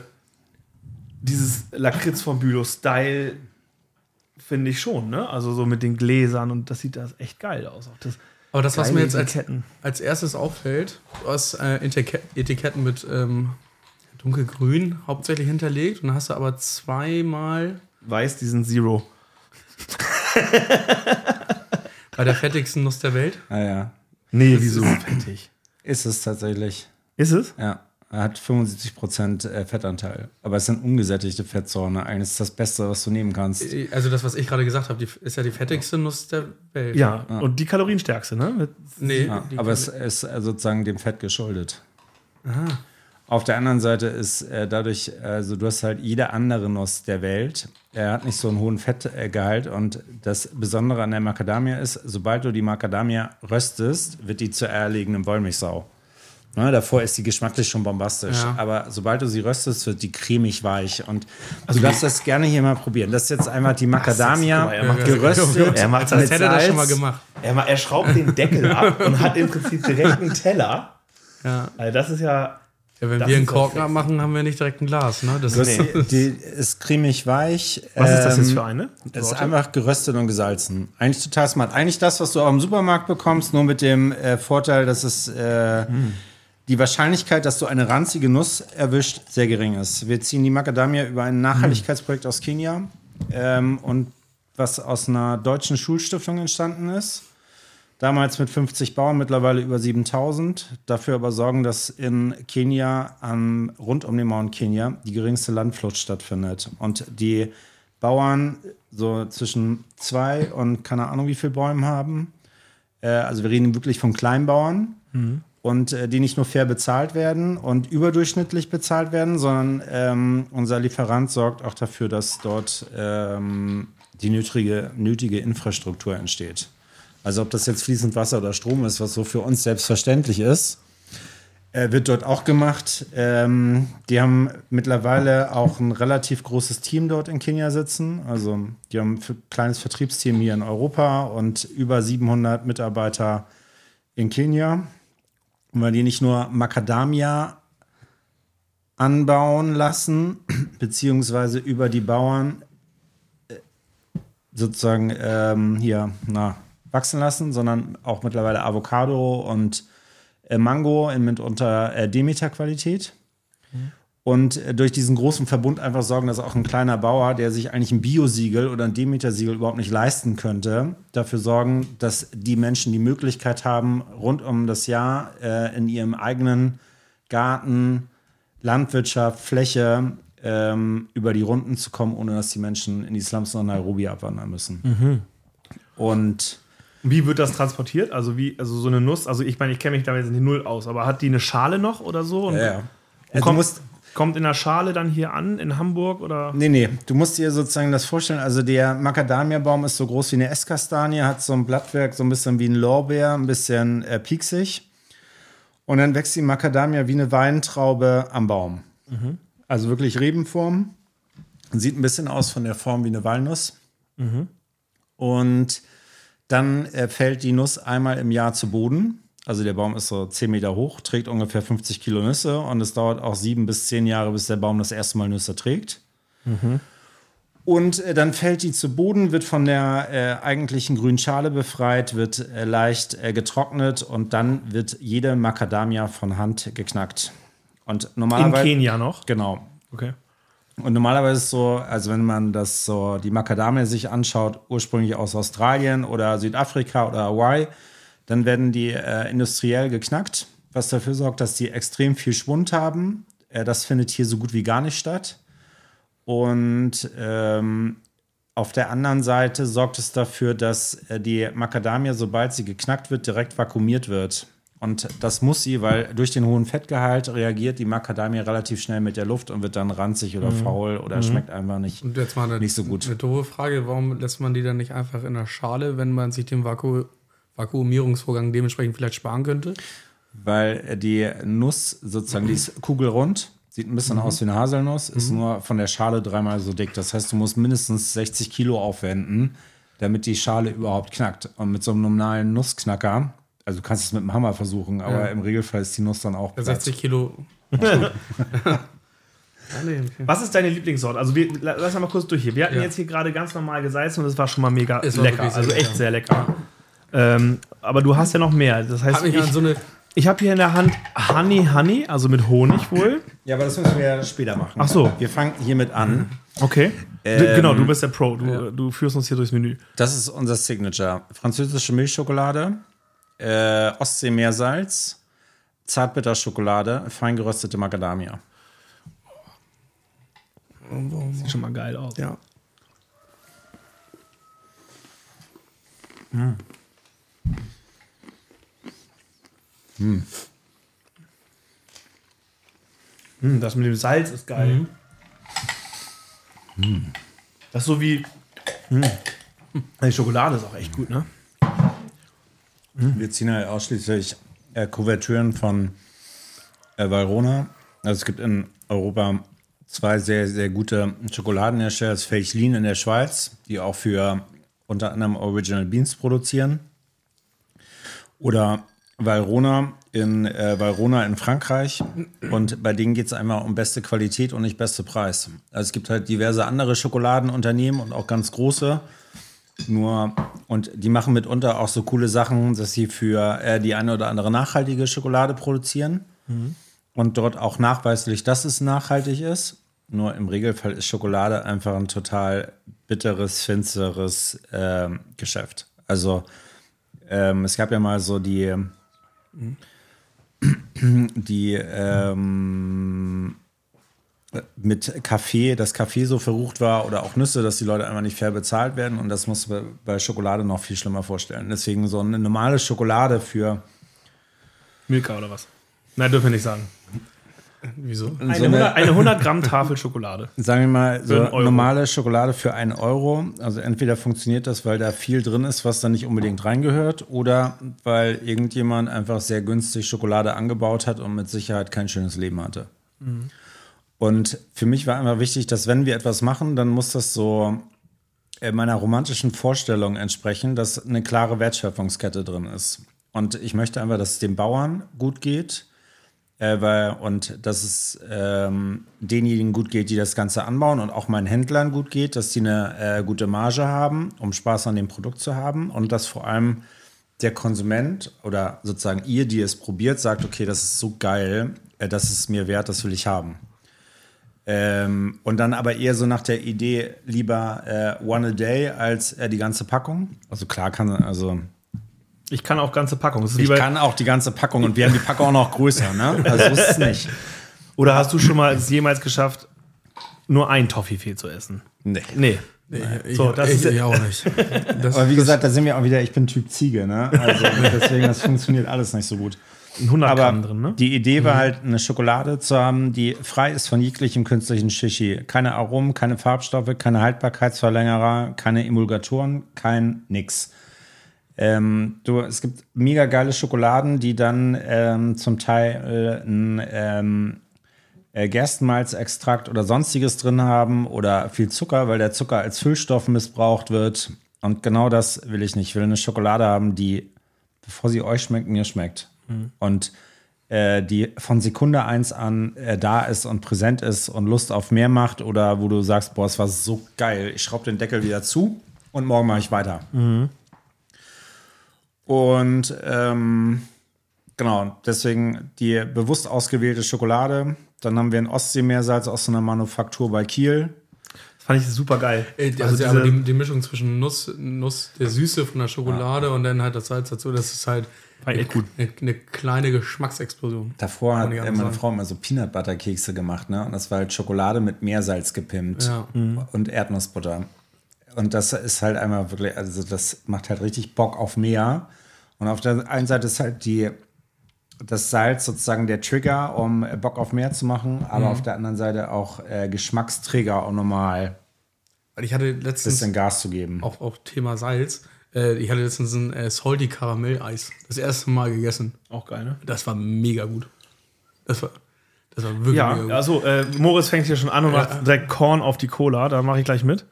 dieses Lakritz von Bülow-Style, finde ich schon, ne? Also so mit den Gläsern und das sieht das echt geil aus. Auch das aber das, was mir jetzt als, als erstes auffällt, du hast äh, Etiketten mit ähm, dunkelgrün hauptsächlich hinterlegt und hast du aber zweimal... Weiß, diesen Zero. Bei der fettigsten Nuss der Welt? Ah ja. Nee, das wieso ist fettig? Ist es tatsächlich. Ist es? Ja. Er hat fünfundsiebzig Prozent Fettanteil. Aber es sind ungesättigte Fettsäuren. Eigentlich ist das Beste, was du nehmen kannst. Also das, was ich gerade gesagt habe, die ist ja die fettigste Nuss der Welt. Ja, ja. Und die kalorienstärkste, ne? Mit nee. Ja, aber es ist sozusagen dem Fett geschuldet. Aha. Auf der anderen Seite ist äh, dadurch, also du hast halt jede andere Nuss der Welt. Er hat nicht so einen hohen Fettgehalt. Und das Besondere an der Macadamia ist, sobald du die Macadamia röstest, wird die zur eierlegenden Wollmilchsau. Ne, davor ist die geschmacklich schon bombastisch. Ja. Aber sobald du sie röstest, wird die cremig weich. Und also du darfst das gerne hier mal probieren. Das ist jetzt einmal die Macadamia das, geröstet. Er macht das, das hätte er das schon mal gemacht. Er, er schraubt den Deckel ab und hat im Prinzip direkt einen Teller. Ja. Also das ist ja... Ja, wenn das wir einen Korken machen, haben wir nicht direkt ein Glas. Ne? Das ist, nee. Die ist cremig weich. Was ist das jetzt für eine? Das ist einfach geröstet und gesalzen. Eigentlich total smart. Eigentlich das, was du auch im Supermarkt bekommst, nur mit dem äh, Vorteil, dass es... Äh, hm. Die Wahrscheinlichkeit, dass du eine ranzige Nuss erwischt, sehr gering ist. Wir ziehen die Macadamia über ein Nachhaltigkeitsprojekt aus Kenia ähm, und was aus einer deutschen Schulstiftung entstanden ist. Damals mit fünfzig Bauern, mittlerweile über siebentausend. Dafür aber sorgen, dass in Kenia, um, rund um den Mount Kenia, die geringste Landflucht stattfindet. Und die Bauern so zwischen zwei und keine Ahnung wie viel Bäumen haben. Äh, also wir reden wirklich von Kleinbauern. Mhm. Und die nicht nur fair bezahlt werden und überdurchschnittlich bezahlt werden, sondern ähm, unser Lieferant sorgt auch dafür, dass dort ähm, die nötige, nötige Infrastruktur entsteht. Also ob das jetzt fließend Wasser oder Strom ist, was so für uns selbstverständlich ist, äh, wird dort auch gemacht. Ähm, die haben mittlerweile auch ein relativ großes Team dort in Kenia sitzen. Also die haben ein kleines Vertriebsteam hier in Europa und über siebenhundert Mitarbeiter in Kenia. Und weil die nicht nur Macadamia anbauen lassen, beziehungsweise über die Bauern sozusagen ähm, hier na, wachsen lassen, sondern auch mittlerweile Avocado und äh, Mango in mitunter äh, Demeter-Qualität. Mhm. Und äh, durch diesen großen Verbund einfach sorgen, dass auch ein kleiner Bauer, der sich eigentlich ein Bio-Siegel oder ein Demeter-Siegel überhaupt nicht leisten könnte, dafür sorgen, dass die Menschen die Möglichkeit haben, rund um das Jahr äh, in ihrem eigenen Garten, Landwirtschaft, Fläche ähm, über die Runden zu kommen, ohne dass die Menschen in die Slums nach Nairobi abwandern müssen. Mhm. Und wie wird das transportiert? Also wie, also so eine Nuss, also ich meine, ich kenne mich damit jetzt nicht null aus, aber hat die eine Schale noch oder so? Und, ja, ja. Und kommt, also kommt in der Schale dann hier an, in Hamburg? Oder? Nee, nee, du musst dir sozusagen das vorstellen, also der Macadamia-Baum ist so groß wie eine Esskastanie, hat so ein Blattwerk, so ein bisschen wie ein Lorbeer, ein bisschen äh, pieksig. Und dann wächst die Macadamia wie eine Weintraube am Baum. Mhm. Also wirklich Rebenform. Sieht ein bisschen aus von der Form wie eine Walnuss. Mhm. Und dann äh, fällt die Nuss einmal im Jahr zu Boden. Also der Baum ist so zehn Meter hoch, trägt ungefähr fünfzig Kilo Nüsse und es dauert auch sieben bis zehn Jahre, bis der Baum das erste Mal Nüsse trägt. Mhm. Und äh, dann fällt die zu Boden, wird von der äh, eigentlichen grünen Schale befreit, wird äh, leicht äh, getrocknet und dann wird jede Macadamia von Hand geknackt. Und normalerweise, in Kenia noch? Genau. Okay. Und normalerweise ist es so, also wenn man das so die Macadamia sich anschaut, ursprünglich aus Australien oder Südafrika oder Hawaii, dann werden die äh, industriell geknackt, was dafür sorgt, dass die extrem viel Schwund haben. Äh, das findet hier so gut wie gar nicht statt. Und ähm, auf der anderen Seite sorgt es dafür, dass äh, die Macadamia, sobald sie geknackt wird, direkt vakuumiert wird. Und das muss sie, weil durch den hohen Fettgehalt reagiert die Macadamia relativ schnell mit der Luft und wird dann ranzig oder mhm. faul oder mhm. schmeckt einfach nicht, und jetzt mal eine, nicht so gut. Eine doofe Frage, warum lässt man die dann nicht einfach in der Schale, wenn man sich den Vaku- Vakuumierungsvorgang dementsprechend vielleicht sparen könnte? Weil die Nuss sozusagen, mhm. die ist kugelrund, sieht ein bisschen mhm. aus wie eine Haselnuss, ist mhm. nur von der Schale dreimal so dick. Das heißt, du musst mindestens sechzig Kilo aufwenden, damit die Schale überhaupt knackt. Und mit so einem normalen Nussknacker, also du kannst es mit dem Hammer versuchen, aber ja. im Regelfall ist die Nuss dann auch platt. sechzig Kilo. Was ist deine Lieblingssorte? Also wir, lass mal kurz durch hier. Wir hatten ja. jetzt hier gerade ganz normal gesalzen und das war schon mal mega es lecker. Also lecker. Echt sehr lecker. Ähm, aber du hast ja noch mehr. Das heißt, hab ich, ich, so eine ich habe hier in der Hand Honey Honey, also mit Honig wohl. Ja, aber das müssen wir ja später machen. Ach so. Wir fangen hiermit an. Okay. Ähm, genau, du bist der Pro. Du, ja. du führst uns hier durchs Menü. Das ist unser Signature. Französische Milchschokolade. Äh, Ostseemeersalz, Zartbitterschokolade, feingeröstete Macadamia. Sieht schon mal geil aus. Ja. Hm. Hm. Hm, das mit dem Salz ist geil. Hm. Das ist so wie hm. die Schokolade ist auch echt gut, ne? Wir ziehen halt ausschließlich äh, Kuvertüren von äh, Valrhona. Also es gibt in Europa zwei sehr, sehr gute Schokoladenhersteller. Das ist Felchlin in der Schweiz, die auch für unter anderem Original Beans produzieren. Oder Valrhona in, äh, Valrhona in Frankreich. Und bei denen geht es einmal um beste Qualität und nicht beste Preis. Also es gibt halt diverse andere Schokoladenunternehmen und auch ganz große. Nur, und die machen mitunter auch so coole Sachen, dass sie für äh, die eine oder andere nachhaltige Schokolade produzieren mhm. und dort auch nachweislich, dass es nachhaltig ist. Nur im Regelfall ist Schokolade einfach ein total bitteres, finsteres äh, Geschäft. Also ähm, es gab ja mal so die, mhm. die ähm, mit Kaffee, dass Kaffee so verrucht war oder auch Nüsse, dass die Leute einfach nicht fair bezahlt werden. Und das muss man bei Schokolade noch viel schlimmer vorstellen. Deswegen so eine normale Schokolade für... Milka oder was? Nein, dürfen wir nicht sagen. Wieso? Eine, so eine, eine hundert Gramm Tafel Schokolade. Sagen wir mal, so normale Schokolade für einen Euro. Also entweder funktioniert das, weil da viel drin ist, was da nicht unbedingt reingehört, oder weil irgendjemand einfach sehr günstig Schokolade angebaut hat und mit Sicherheit kein schönes Leben hatte. Mhm. Und für mich war einfach wichtig, dass wenn wir etwas machen, dann muss das so meiner romantischen Vorstellung entsprechen, dass eine klare Wertschöpfungskette drin ist. Und ich möchte einfach, dass es den Bauern gut geht äh, weil, und dass es ähm, denjenigen gut geht, die das Ganze anbauen, und auch meinen Händlern gut geht, dass die eine äh, gute Marge haben, um Spaß an dem Produkt zu haben, und dass vor allem der Konsument oder sozusagen ihr, die es probiert, sagt, okay, das ist so geil, äh, das ist mir wert, das will ich haben. Ähm, und dann aber eher so nach der Idee lieber äh, one a day als äh, die ganze Packung. Also klar kann, also ich kann auch ganze Packung. Das ist ich kann auch die ganze Packung, und wir haben die Packung auch noch größer, ne? Also ist es nicht. Oder hast du schon mal es jemals geschafft, nur ein Toffifee zu essen? Nee. Nee. Nee, ich, so, das ich, ist, ich auch nicht. Das, aber wie gesagt, da sind wir auch wieder, ich bin Typ Ziege, ne? Also deswegen, das funktioniert alles nicht so gut. hundert Gramm drin, ne? Die Idee war halt, eine Schokolade zu haben, die frei ist von jeglichem künstlichen Shishi. Keine Aromen, keine Farbstoffe, keine Haltbarkeitsverlängerer, keine Emulgatoren, kein nix. Ähm, du, es gibt mega geile Schokoladen, die dann ähm, zum Teil äh, ein ähm, Gerstenmalzextrakt oder sonstiges drin haben oder viel Zucker, weil der Zucker als Füllstoff missbraucht wird. Und genau das will ich nicht. Ich will eine Schokolade haben, die, bevor sie euch schmeckt, mir schmeckt. Und äh, die von Sekunde eins an äh, da ist und präsent ist und Lust auf mehr macht, oder wo du sagst, boah, es war so geil, ich schraube den Deckel wieder zu und morgen mache ich weiter. Mhm. Und ähm, genau, deswegen die bewusst ausgewählte Schokolade. Dann haben wir ein Ostseemeersalz aus so einer Manufaktur bei Kiel. Fand ich super geil. Ey, also also diese, die, die Mischung zwischen Nuss, Nuss, der Süße von der Schokolade, ja, und dann halt das Salz dazu, das ist halt eine, echt gut. Eine, eine kleine Geschmacksexplosion. Davor hat meine sagen. Frau immer so Peanut Butter Kekse gemacht, ne? Und das war halt Schokolade mit Meersalz gepimpt, ja, mhm, und Erdnussbutter. Und das ist halt einmal wirklich, also das macht halt richtig Bock auf Meer. Und auf der einen Seite ist halt die das Salz sozusagen der Trigger, um Bock auf mehr zu machen, aber mhm. auf der anderen Seite auch äh, Geschmacksträger, auch nochmal ein bisschen Gas zu geben. Auch, auch Thema Salz. Ich hatte letztens ein äh, Salty Karamell-Eis. Das erste Mal gegessen. Auch geil, ne? Das war mega gut. Das war, das war wirklich ja, mega gut. Ja, also äh, Moritz fängt hier schon an und ja. macht direkt Korn auf die Cola. Da mache ich gleich mit.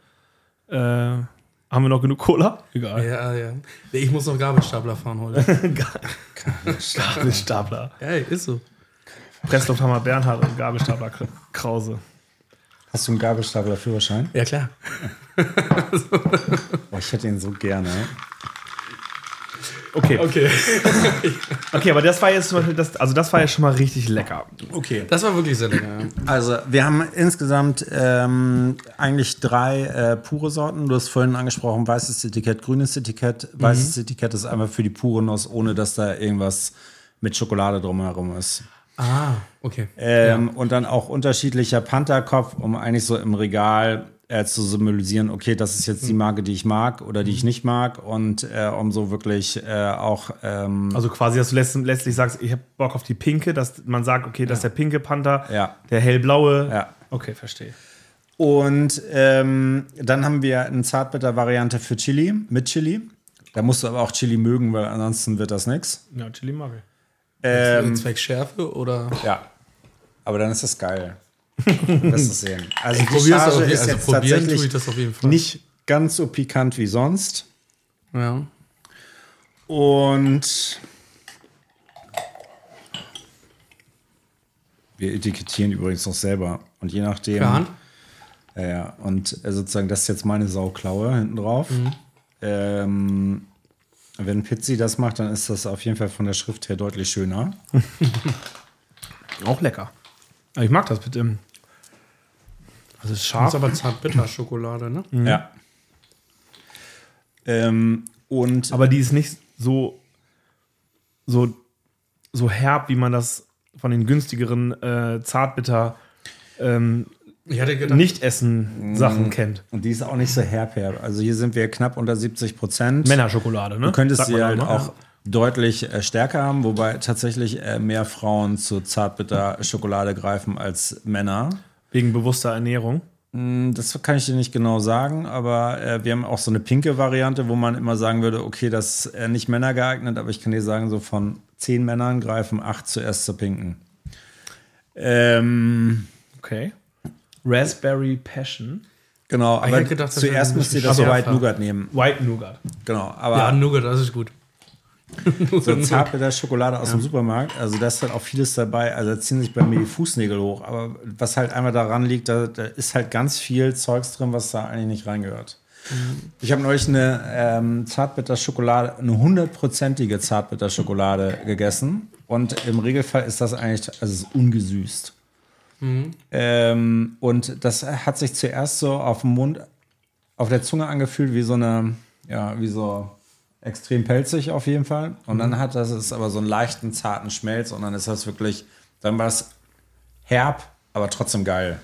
Äh, haben wir noch genug Cola? Egal. Ja, ja. Ich muss noch Gabelstapler fahren heute. Gabelstapler. Gabelstapler. Ey, ist so. Presslufthammer Bernhard und Gabelstapler Krause. Hast du einen Gabelstapler-Führerschein? Ja, klar. Boah, ich hätte ihn so gerne. Okay. Okay. Okay, aber das war jetzt zum Beispiel, das, also das war ja schon mal richtig lecker. Okay. Das war wirklich sehr lecker. Also wir haben insgesamt ähm, eigentlich drei äh, pure Sorten. Du hast vorhin angesprochen, weißes Etikett, grünes Etikett. Weißes mhm. Etikett ist einfach für die pure Nuss, ohne dass da irgendwas mit Schokolade drumherum ist. Ah, okay. Ähm, ja. Und dann auch unterschiedlicher Pantherkopf, um eigentlich so im Regal äh, zu symbolisieren, okay, das ist jetzt die Marke, die ich mag oder die ich nicht mag und äh, um so wirklich äh, auch... Ähm also quasi, dass du letztlich sagst, ich habe Bock auf die Pinke, dass man sagt, okay, ja. das ist der pinke Panther, ja. der hellblaue. Ja. Okay, verstehe. Und ähm, dann haben wir eine Zartbitter-Variante für Chili, mit Chili. Da musst du aber auch Chili mögen, weil ansonsten wird das nichts. Ja, Chili mag ich. Ähm, Zweck Schärfe oder? Ja, aber dann ist das geil. Das ist sehen. Also ich die Charge ist also jetzt tatsächlich tue ich das auf jeden Fall. Nicht ganz so pikant wie sonst. Ja. Und wir etikettieren übrigens noch selber. Und je nachdem. Klar. Ja, ja. Und sozusagen, das ist jetzt meine Sauklaue hinten drauf. Mhm. Ähm. Wenn Pizzi das macht, dann ist das auf jeden Fall von der Schrift her deutlich schöner. Auch lecker. Ich mag das bitte. Also es ist scharf. Das ist aber Zartbitterschokolade, ne? Mhm. Ja. Ähm, und aber die ist nicht so, so, so herb, wie man das von den günstigeren äh, Zartbitter ähm, Ich hatte gedacht, Nicht-Essen-Sachen kennt. Und die ist auch nicht so herb, herb. Also hier sind wir knapp unter siebzig Prozent. Männerschokolade, ne? Du könntest sie halt auch deutlich stärker haben, wobei tatsächlich mehr Frauen zu Zartbitter-Schokolade greifen als Männer. Wegen bewusster Ernährung? Das kann ich dir nicht genau sagen, aber wir haben auch so eine pinke Variante, wo man immer sagen würde, okay, das ist nicht Männer geeignet, aber ich kann dir sagen, so von zehn Männern greifen acht zuerst zur pinken. Ähm, okay. Raspberry Passion. Genau, aber gedacht, zuerst müsst ihr das so White Nougat nehmen. White Nougat. Genau, aber. Ja, Nougat, das ist gut. So Zartbitter-Schokolade aus ja. dem Supermarkt. Also, da ist halt auch vieles dabei. Also, da ziehen sich bei mir die Fußnägel hoch. Aber was halt einmal daran liegt, da, da ist halt ganz viel Zeugs drin, was da eigentlich nicht reingehört. Mhm. Ich habe neulich eine ähm, Zartbitter-Schokolade, eine hundertprozentige Zartbitter-Schokolade gegessen. Und im Regelfall ist das eigentlich, also, es ist ungesüßt. Mhm. Ähm, und das hat sich zuerst so auf dem Mund, auf der Zunge angefühlt wie so eine, ja, wie so extrem pelzig auf jeden Fall. Und mhm. dann hat das ist aber so einen leichten, zarten Schmelz und dann ist das wirklich, dann war es herb, aber trotzdem geil.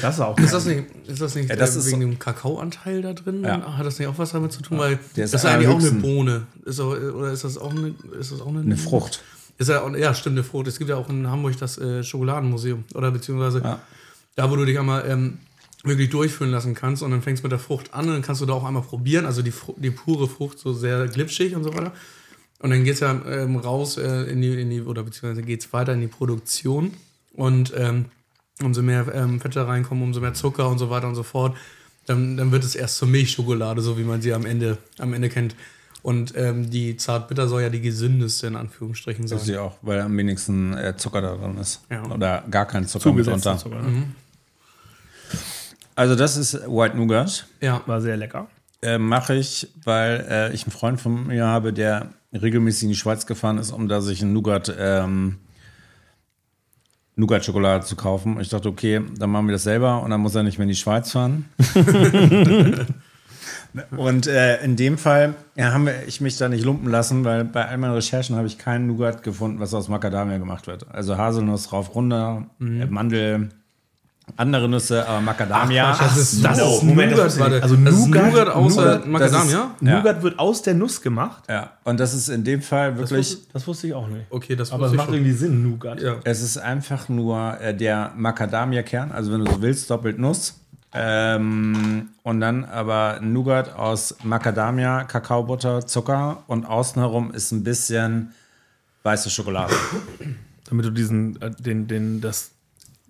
Das ist auch geil. Ist das nicht, ist das nicht ja, das äh, ist wegen so dem Kakaoanteil da drin? Ja. Hat das nicht auch was damit zu tun? Ja. Weil der ist das ist eigentlich auch eine Bohne. Ist auch, oder ist das auch eine, ist das auch eine, eine Frucht? Ist ja, ja, stimmt, eine Frucht. Es gibt ja auch in Hamburg das äh, Schokoladenmuseum. Oder beziehungsweise ja. da, wo du dich einmal ähm, wirklich durchführen lassen kannst. Und dann fängst du mit der Frucht an und dann kannst du da auch einmal probieren. Also die, die pure Frucht, so sehr glitschig und so weiter. Und dann geht es ja ähm, raus äh, in, die, in die, oder beziehungsweise geht's weiter in die Produktion. Und ähm, umso mehr ähm, Fette reinkommen, umso mehr Zucker und so weiter und so fort. Dann, dann wird es erst zur Milchschokolade, so wie man sie am Ende, am Ende kennt. Und ähm, die Zartbitter soll ja die gesündeste in Anführungsstrichen sein. Das ist ja auch, weil am wenigsten äh, Zucker da drin ist. Ja. Oder gar kein Zucker mitunter. Zucker. Mhm. Also das ist White Nougat. Ja, war sehr lecker. Äh, Mache ich, weil äh, ich einen Freund von mir habe, der regelmäßig in die Schweiz gefahren ist, um da sich einen Nougat, ähm, Nougat-Schokolade zu kaufen. Und ich dachte, okay, dann machen wir das selber und dann muss er nicht mehr in die Schweiz fahren. Und äh, in dem Fall ja, habe ich mich da nicht lumpen lassen, weil bei all meinen Recherchen habe ich keinen Nougat gefunden, was aus Macadamia gemacht wird. Also Haselnuss rauf runter, mhm. äh, Mandel, Andere Nüsse, aber Macadamia. Ach, das ist, das ist Moment, Nougat, warte. Also Nougat, Nougat außer Macadamia? Ist, ja. Nougat wird aus der Nuss gemacht. Ja, und das ist in dem Fall wirklich... Das wusste, das wusste ich auch nicht. Okay, das aber es macht schon irgendwie Sinn, Nougat. Ja. Es ist einfach nur äh, der Macadamia-Kern, also wenn du so willst, doppelt Nuss. Ähm, und dann aber Nougat aus Macadamia, Kakaobutter, Zucker und außen herum ist ein bisschen weiße Schokolade. Damit du diesen, äh, den, den, das,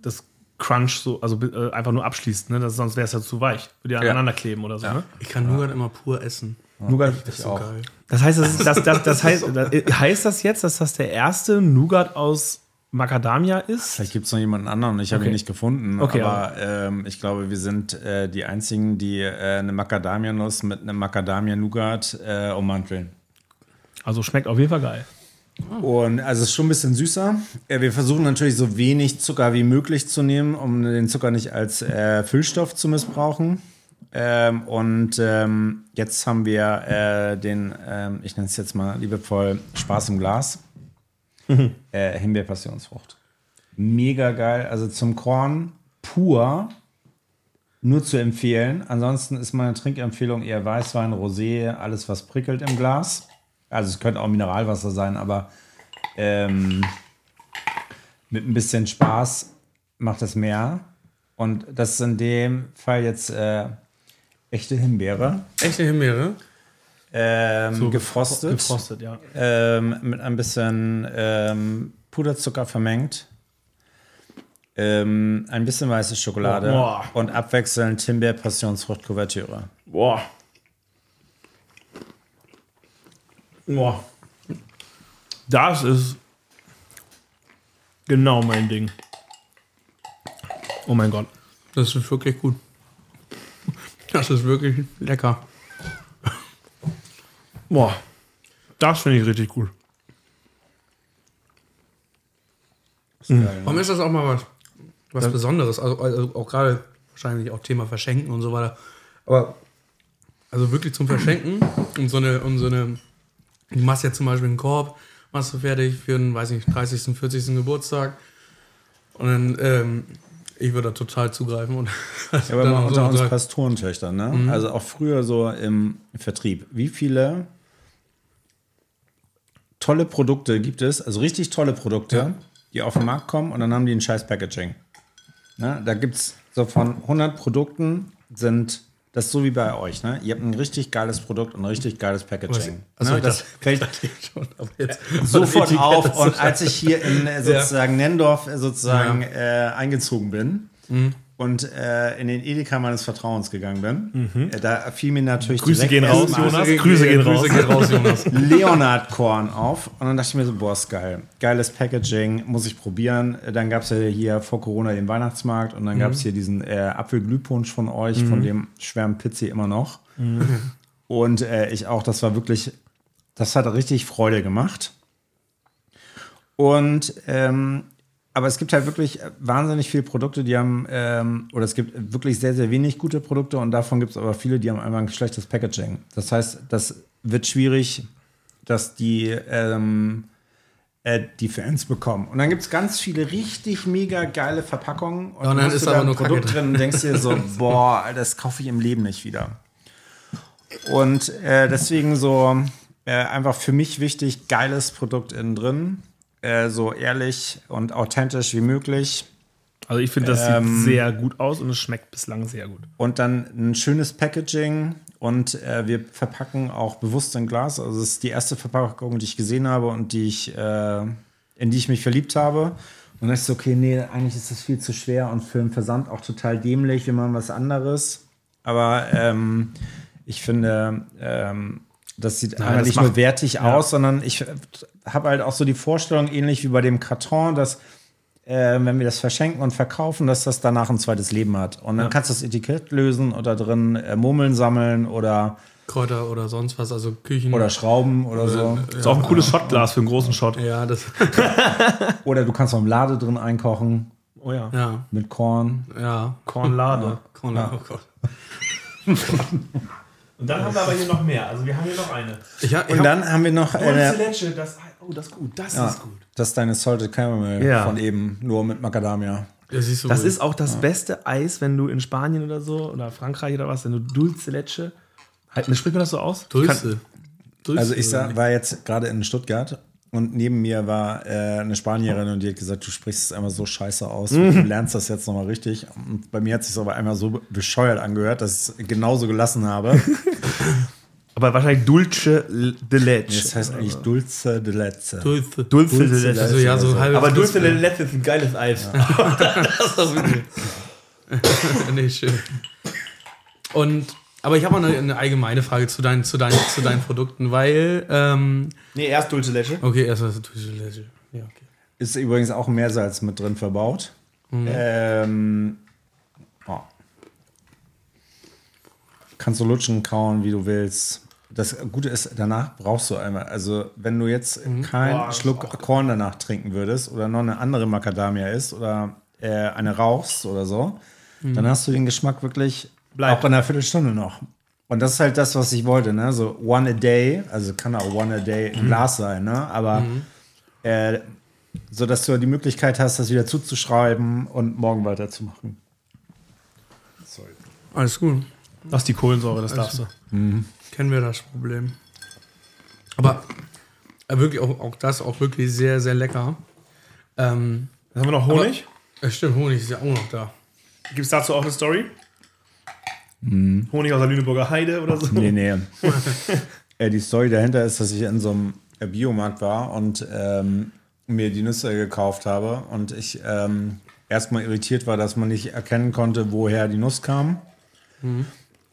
das Crunch so, also äh, einfach nur abschließt, ne? Das, sonst wäre es ja zu weich. Würde ja aneinander kleben oder so, ja. Ne? Ich kann Nougat ja. immer pur essen. Ja, Nougat ist so auch. Geil. Das heißt, das, das, das, das heißt, das, heißt das jetzt, dass das der erste Nougat aus Macadamia ist? Vielleicht gibt es noch jemanden anderen, ich habe okay. ihn nicht gefunden. Okay, aber ja. ähm, ich glaube, wir sind äh, die einzigen, die äh, eine Macadamia-Nuss mit einem Macadamia-Nougat äh, ummanteln. Also schmeckt auf jeden Fall geil. Und also es ist schon ein bisschen süßer. Wir versuchen natürlich so wenig Zucker wie möglich zu nehmen, um den Zucker nicht als äh, Füllstoff zu missbrauchen. Ähm, und ähm, jetzt haben wir äh, den, ähm, ich nenne es jetzt mal liebevoll Spaß im Glas, mhm. äh, Himbeer-Passionsfrucht. Mega geil. Also zum Korn pur nur zu empfehlen. Ansonsten ist meine Trinkempfehlung eher Weißwein, Rosé, alles was prickelt im Glas. Also es könnte auch Mineralwasser sein, aber ähm, mit ein bisschen Spaß macht das mehr. Und das ist in dem Fall jetzt äh, echte Himbeere. Echte Himbeere? Ähm, so gefrostet. Gefrostet, ja. Ähm, mit ein bisschen ähm, Puderzucker vermengt. Ähm, ein bisschen weiße Schokolade. Oh, oh. Und abwechselnd Himbeer-Passionsfrucht-Kuvertüre. Boah. Boah. Das ist genau mein Ding. Oh mein Gott. Das ist wirklich gut. Das ist wirklich lecker. Boah. Das finde ich richtig gut. Ist geil, mhm. ne? Warum ist das auch mal was, was Besonderes? Also, also auch gerade wahrscheinlich auch Thema Verschenken und so weiter. Aber also wirklich zum Verschenken und so eine, und so eine du machst ja zum Beispiel einen Korb, machst du fertig für einen, weiß nicht, dreißigsten, vierzigsten Geburtstag. Und dann, ähm, ich würde da total zugreifen. Und ja, aber man unter uns Pastorentöchter, ne? Mhm. Also auch früher so im Vertrieb. Wie viele tolle Produkte gibt es, also richtig tolle Produkte, ja. die auf den Markt kommen und dann haben die ein scheiß Packaging. Ne? Da gibt es so von hundert Produkten sind... Das ist so wie bei euch, ne? Ihr habt ein richtig geiles Produkt und ein richtig geiles Packaging. Also ne? das, das fällt schon, aber jetzt sofort auf. Und als ich hier in äh, sozusagen ja. Nenndorf äh, sozusagen ja. äh, eingezogen bin mhm. und äh, in den Edeka meines Vertrauens gegangen bin, mhm. äh, da fiel mir natürlich Grüße gehen raus, Jonas. Grüße gehen raus, Grüße gehen raus, Jonas. Leonardkorn auf und dann dachte ich mir so, boah, ist geil, geiles Packaging, muss ich probieren. Dann gab es ja hier vor Corona den Weihnachtsmarkt und dann mhm. gab es hier diesen äh, Apfelglühpunsch von euch, mhm. von dem schwärmt Pizzi immer noch. Mhm. Und äh, ich auch, das war wirklich, das hat richtig Freude gemacht. Und ähm, aber es gibt halt wirklich wahnsinnig viele Produkte, die haben, ähm, oder es gibt wirklich sehr, sehr wenig gute Produkte und davon gibt es aber viele, die haben einfach ein schlechtes Packaging. Das heißt, das wird schwierig, dass die ähm, äh, die Fans bekommen. Und dann gibt es ganz viele richtig mega geile Verpackungen und, ja, und dann ist da aber ein nur Produkt drin und denkst dir so, boah, das kaufe ich im Leben nicht wieder. Und äh, deswegen so äh, einfach für mich wichtig, geiles Produkt innen drin. So ehrlich und authentisch wie möglich. Also ich finde, das ähm, sieht sehr gut aus und es schmeckt bislang sehr gut. Und dann ein schönes Packaging und äh, wir verpacken auch bewusst in Glas. Also es ist die erste Verpackung, die ich gesehen habe und die ich, äh, in die ich mich verliebt habe. Und dann ist es okay, nee, eigentlich ist das viel zu schwer und für den Versand auch total dämlich, wir machen was anderes. Aber ähm, ich finde... Ähm, Das sieht Nein, das nicht macht, nur wertig ja. aus, sondern ich habe halt auch so die Vorstellung, ähnlich wie bei dem Karton, dass äh, wenn wir das verschenken und verkaufen, dass das danach ein zweites Leben hat. Und dann ja. kannst du das Etikett lösen oder drin äh, Murmeln sammeln oder Kräuter oder sonst was, also Küchen. Oder Schrauben oder, oder so. Ja, ist auch ein cooles Schottglas für einen großen Schott. Ja, das oder du kannst auch im Lade drin einkochen. Oh ja. ja. Mit Korn. Ja. Kornlade. Ja. Kornlade, oh Gott. Und dann haben wir aber hier noch mehr. Also wir haben hier noch eine. Ich hab, ich und hab, dann haben wir noch eine. Das, oh, das ist gut. Das ja, ist gut. Das ist deine Salted Caramel ja. von eben, nur mit Macadamia. Das ist, so das ist auch das ja. beste Eis, wenn du in Spanien oder so oder Frankreich oder was, wenn du Dulce Leche, halt, spricht man das so aus? Dulce. Dulce. Also ich sah, war jetzt gerade in Stuttgart und neben mir war äh, eine Spanierin und die hat gesagt, du sprichst es einmal so scheiße aus, mhm. du lernst das jetzt nochmal richtig. Und bei mir hat es sich aber einmal so bescheuert angehört, dass ich es genauso gelassen habe. Aber wahrscheinlich Dulce de Leche. Nee, das heißt eigentlich Dulce de Leche. Dulce, Dulce, Dulce de Leche. Also, ja, so halb aber Dulce de Leche ist ein geiles Eis. Ja. das ist das wirklich. nee, schön. Und, aber ich habe mal eine, eine allgemeine Frage zu deinen, zu deinen, zu deinen Produkten, weil... Ähm, nee, erst Dulce de Leche. Okay, erst Dulce de Leche. Ja, okay. Ist übrigens auch Meersalz mit drin verbaut. Mhm. Ähm... Oh. Kannst du lutschen, kauen, wie du willst. Das Gute ist, danach brauchst du einmal, also wenn du jetzt mhm. keinen Boah, Schluck Korn danach trinken würdest oder noch eine andere Macadamia isst oder äh, eine rauchst oder so, mhm. dann hast du den Geschmack wirklich Bleib. auch in einer Viertelstunde noch. Und das ist halt das, was ich wollte, ne? So one a day, also kann auch one a day mhm. ein Glas sein, ne? Aber mhm. äh, so, dass du die Möglichkeit hast, das wieder zuzuschreiben und morgen weiterzumachen. Sorry. Alles gut. Lass die Kohlensäure, das darfst du. Mhm. Kennen wir das Problem. Aber äh, wirklich auch, auch das auch wirklich sehr, sehr lecker. Ähm, Dann haben wir noch Honig. Aber, äh, stimmt, Honig ist ja auch noch da. Gibt es dazu auch eine Story? Mhm. Honig aus der Lüneburger Heide oder so? Nee, nee. äh, die Story dahinter ist, dass ich in so einem Biomarkt war und ähm, mir die Nüsse gekauft habe und ich ähm, erstmal irritiert war, dass man nicht erkennen konnte, woher die Nuss kam. Mhm.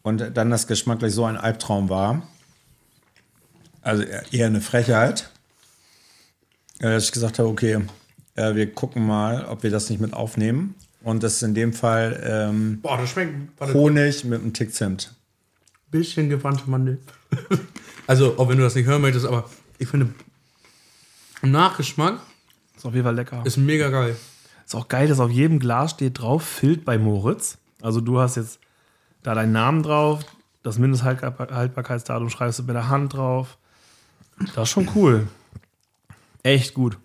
Und dann das geschmacklich so ein Albtraum war. Also eher eine Frechheit. Dass ich gesagt habe, okay, wir gucken mal, ob wir das nicht mit aufnehmen. Und das ist in dem Fall ähm, Boah, das schmeckt, warte, Honig mit einem Tick Zimt. Bisschen gebrannte Mandel. Also, auch wenn du das nicht hören möchtest, aber ich finde, im Nachgeschmack ist auf jeden Fall lecker. Ist mega geil. Ist auch geil, dass auf jedem Glas steht drauf, Filt bei Moritz. Also du hast jetzt da deinen Namen drauf, das Mindesthaltbarkeitsdatum schreibst du mit der Hand drauf. Das ist schon cool. Echt gut.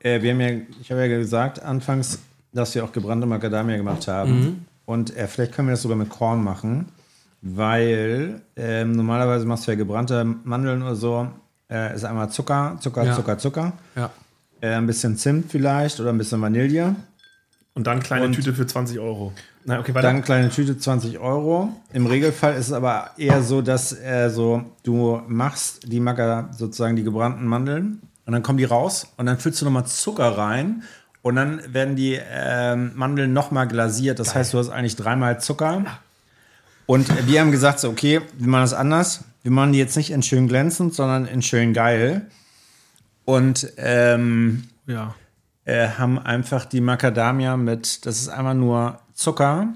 Äh, wir haben ja, ich habe ja gesagt anfangs, dass wir auch gebrannte Macadamia gemacht haben. Mhm. Und äh, vielleicht können wir das sogar mit Korn machen, weil äh, normalerweise machst du ja gebrannte Mandeln oder so. Äh, ist einmal Zucker, Zucker, ja. Zucker, Zucker. Ja. Äh, ein bisschen Zimt vielleicht oder ein bisschen Vanille. Und dann kleine und Tüte für zwanzig Euro. Nein, okay, weiter. Dann kleine Tüte, zwanzig Euro. Im Regelfall ist es aber eher so, dass äh, so, du machst die Macker, sozusagen die gebrannten Mandeln und dann kommen die raus und dann füllst du nochmal Zucker rein und dann werden die äh, Mandeln nochmal glasiert. Das Geil. heißt, du hast eigentlich dreimal Zucker. Und äh, wir haben gesagt, so, okay, wir machen das anders. Wir machen die jetzt nicht in schön glänzend, sondern in schön geil. Und ähm, ja. haben einfach die Macadamia mit, das ist einmal nur Zucker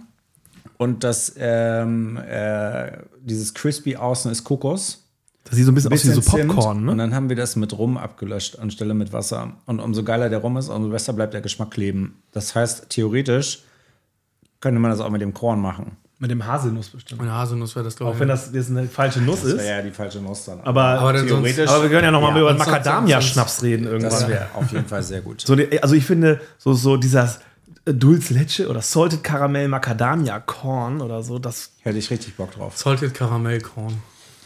und das ähm, äh, dieses Crispy außen ist Kokos. Das sieht so ein bisschen, ein bisschen aus wie so Popcorn, Zimt, ne? Und dann haben wir das mit Rum abgelöscht anstelle mit Wasser. Und umso geiler der Rum ist, umso besser bleibt der Geschmack kleben. Das heißt, theoretisch könnte man das auch mit dem Korn machen. Mit dem Haselnuss bestimmt. Mit der Haselnuss wäre das, glaube ich. Auch wenn das jetzt eine falsche Nuss das ist. Das wäre ja die falsche Nuss dann. Aber, aber, theoretisch, sonst, aber wir können ja nochmal ja, über Macadamia-Schnaps reden irgendwann. Das wäre auf jeden Fall sehr gut. So, also ich finde, so, so dieses Dulce Leche oder Salted Caramel Macadamia Corn oder so, das... Hätte ich richtig Bock drauf. Salted Caramel Corn.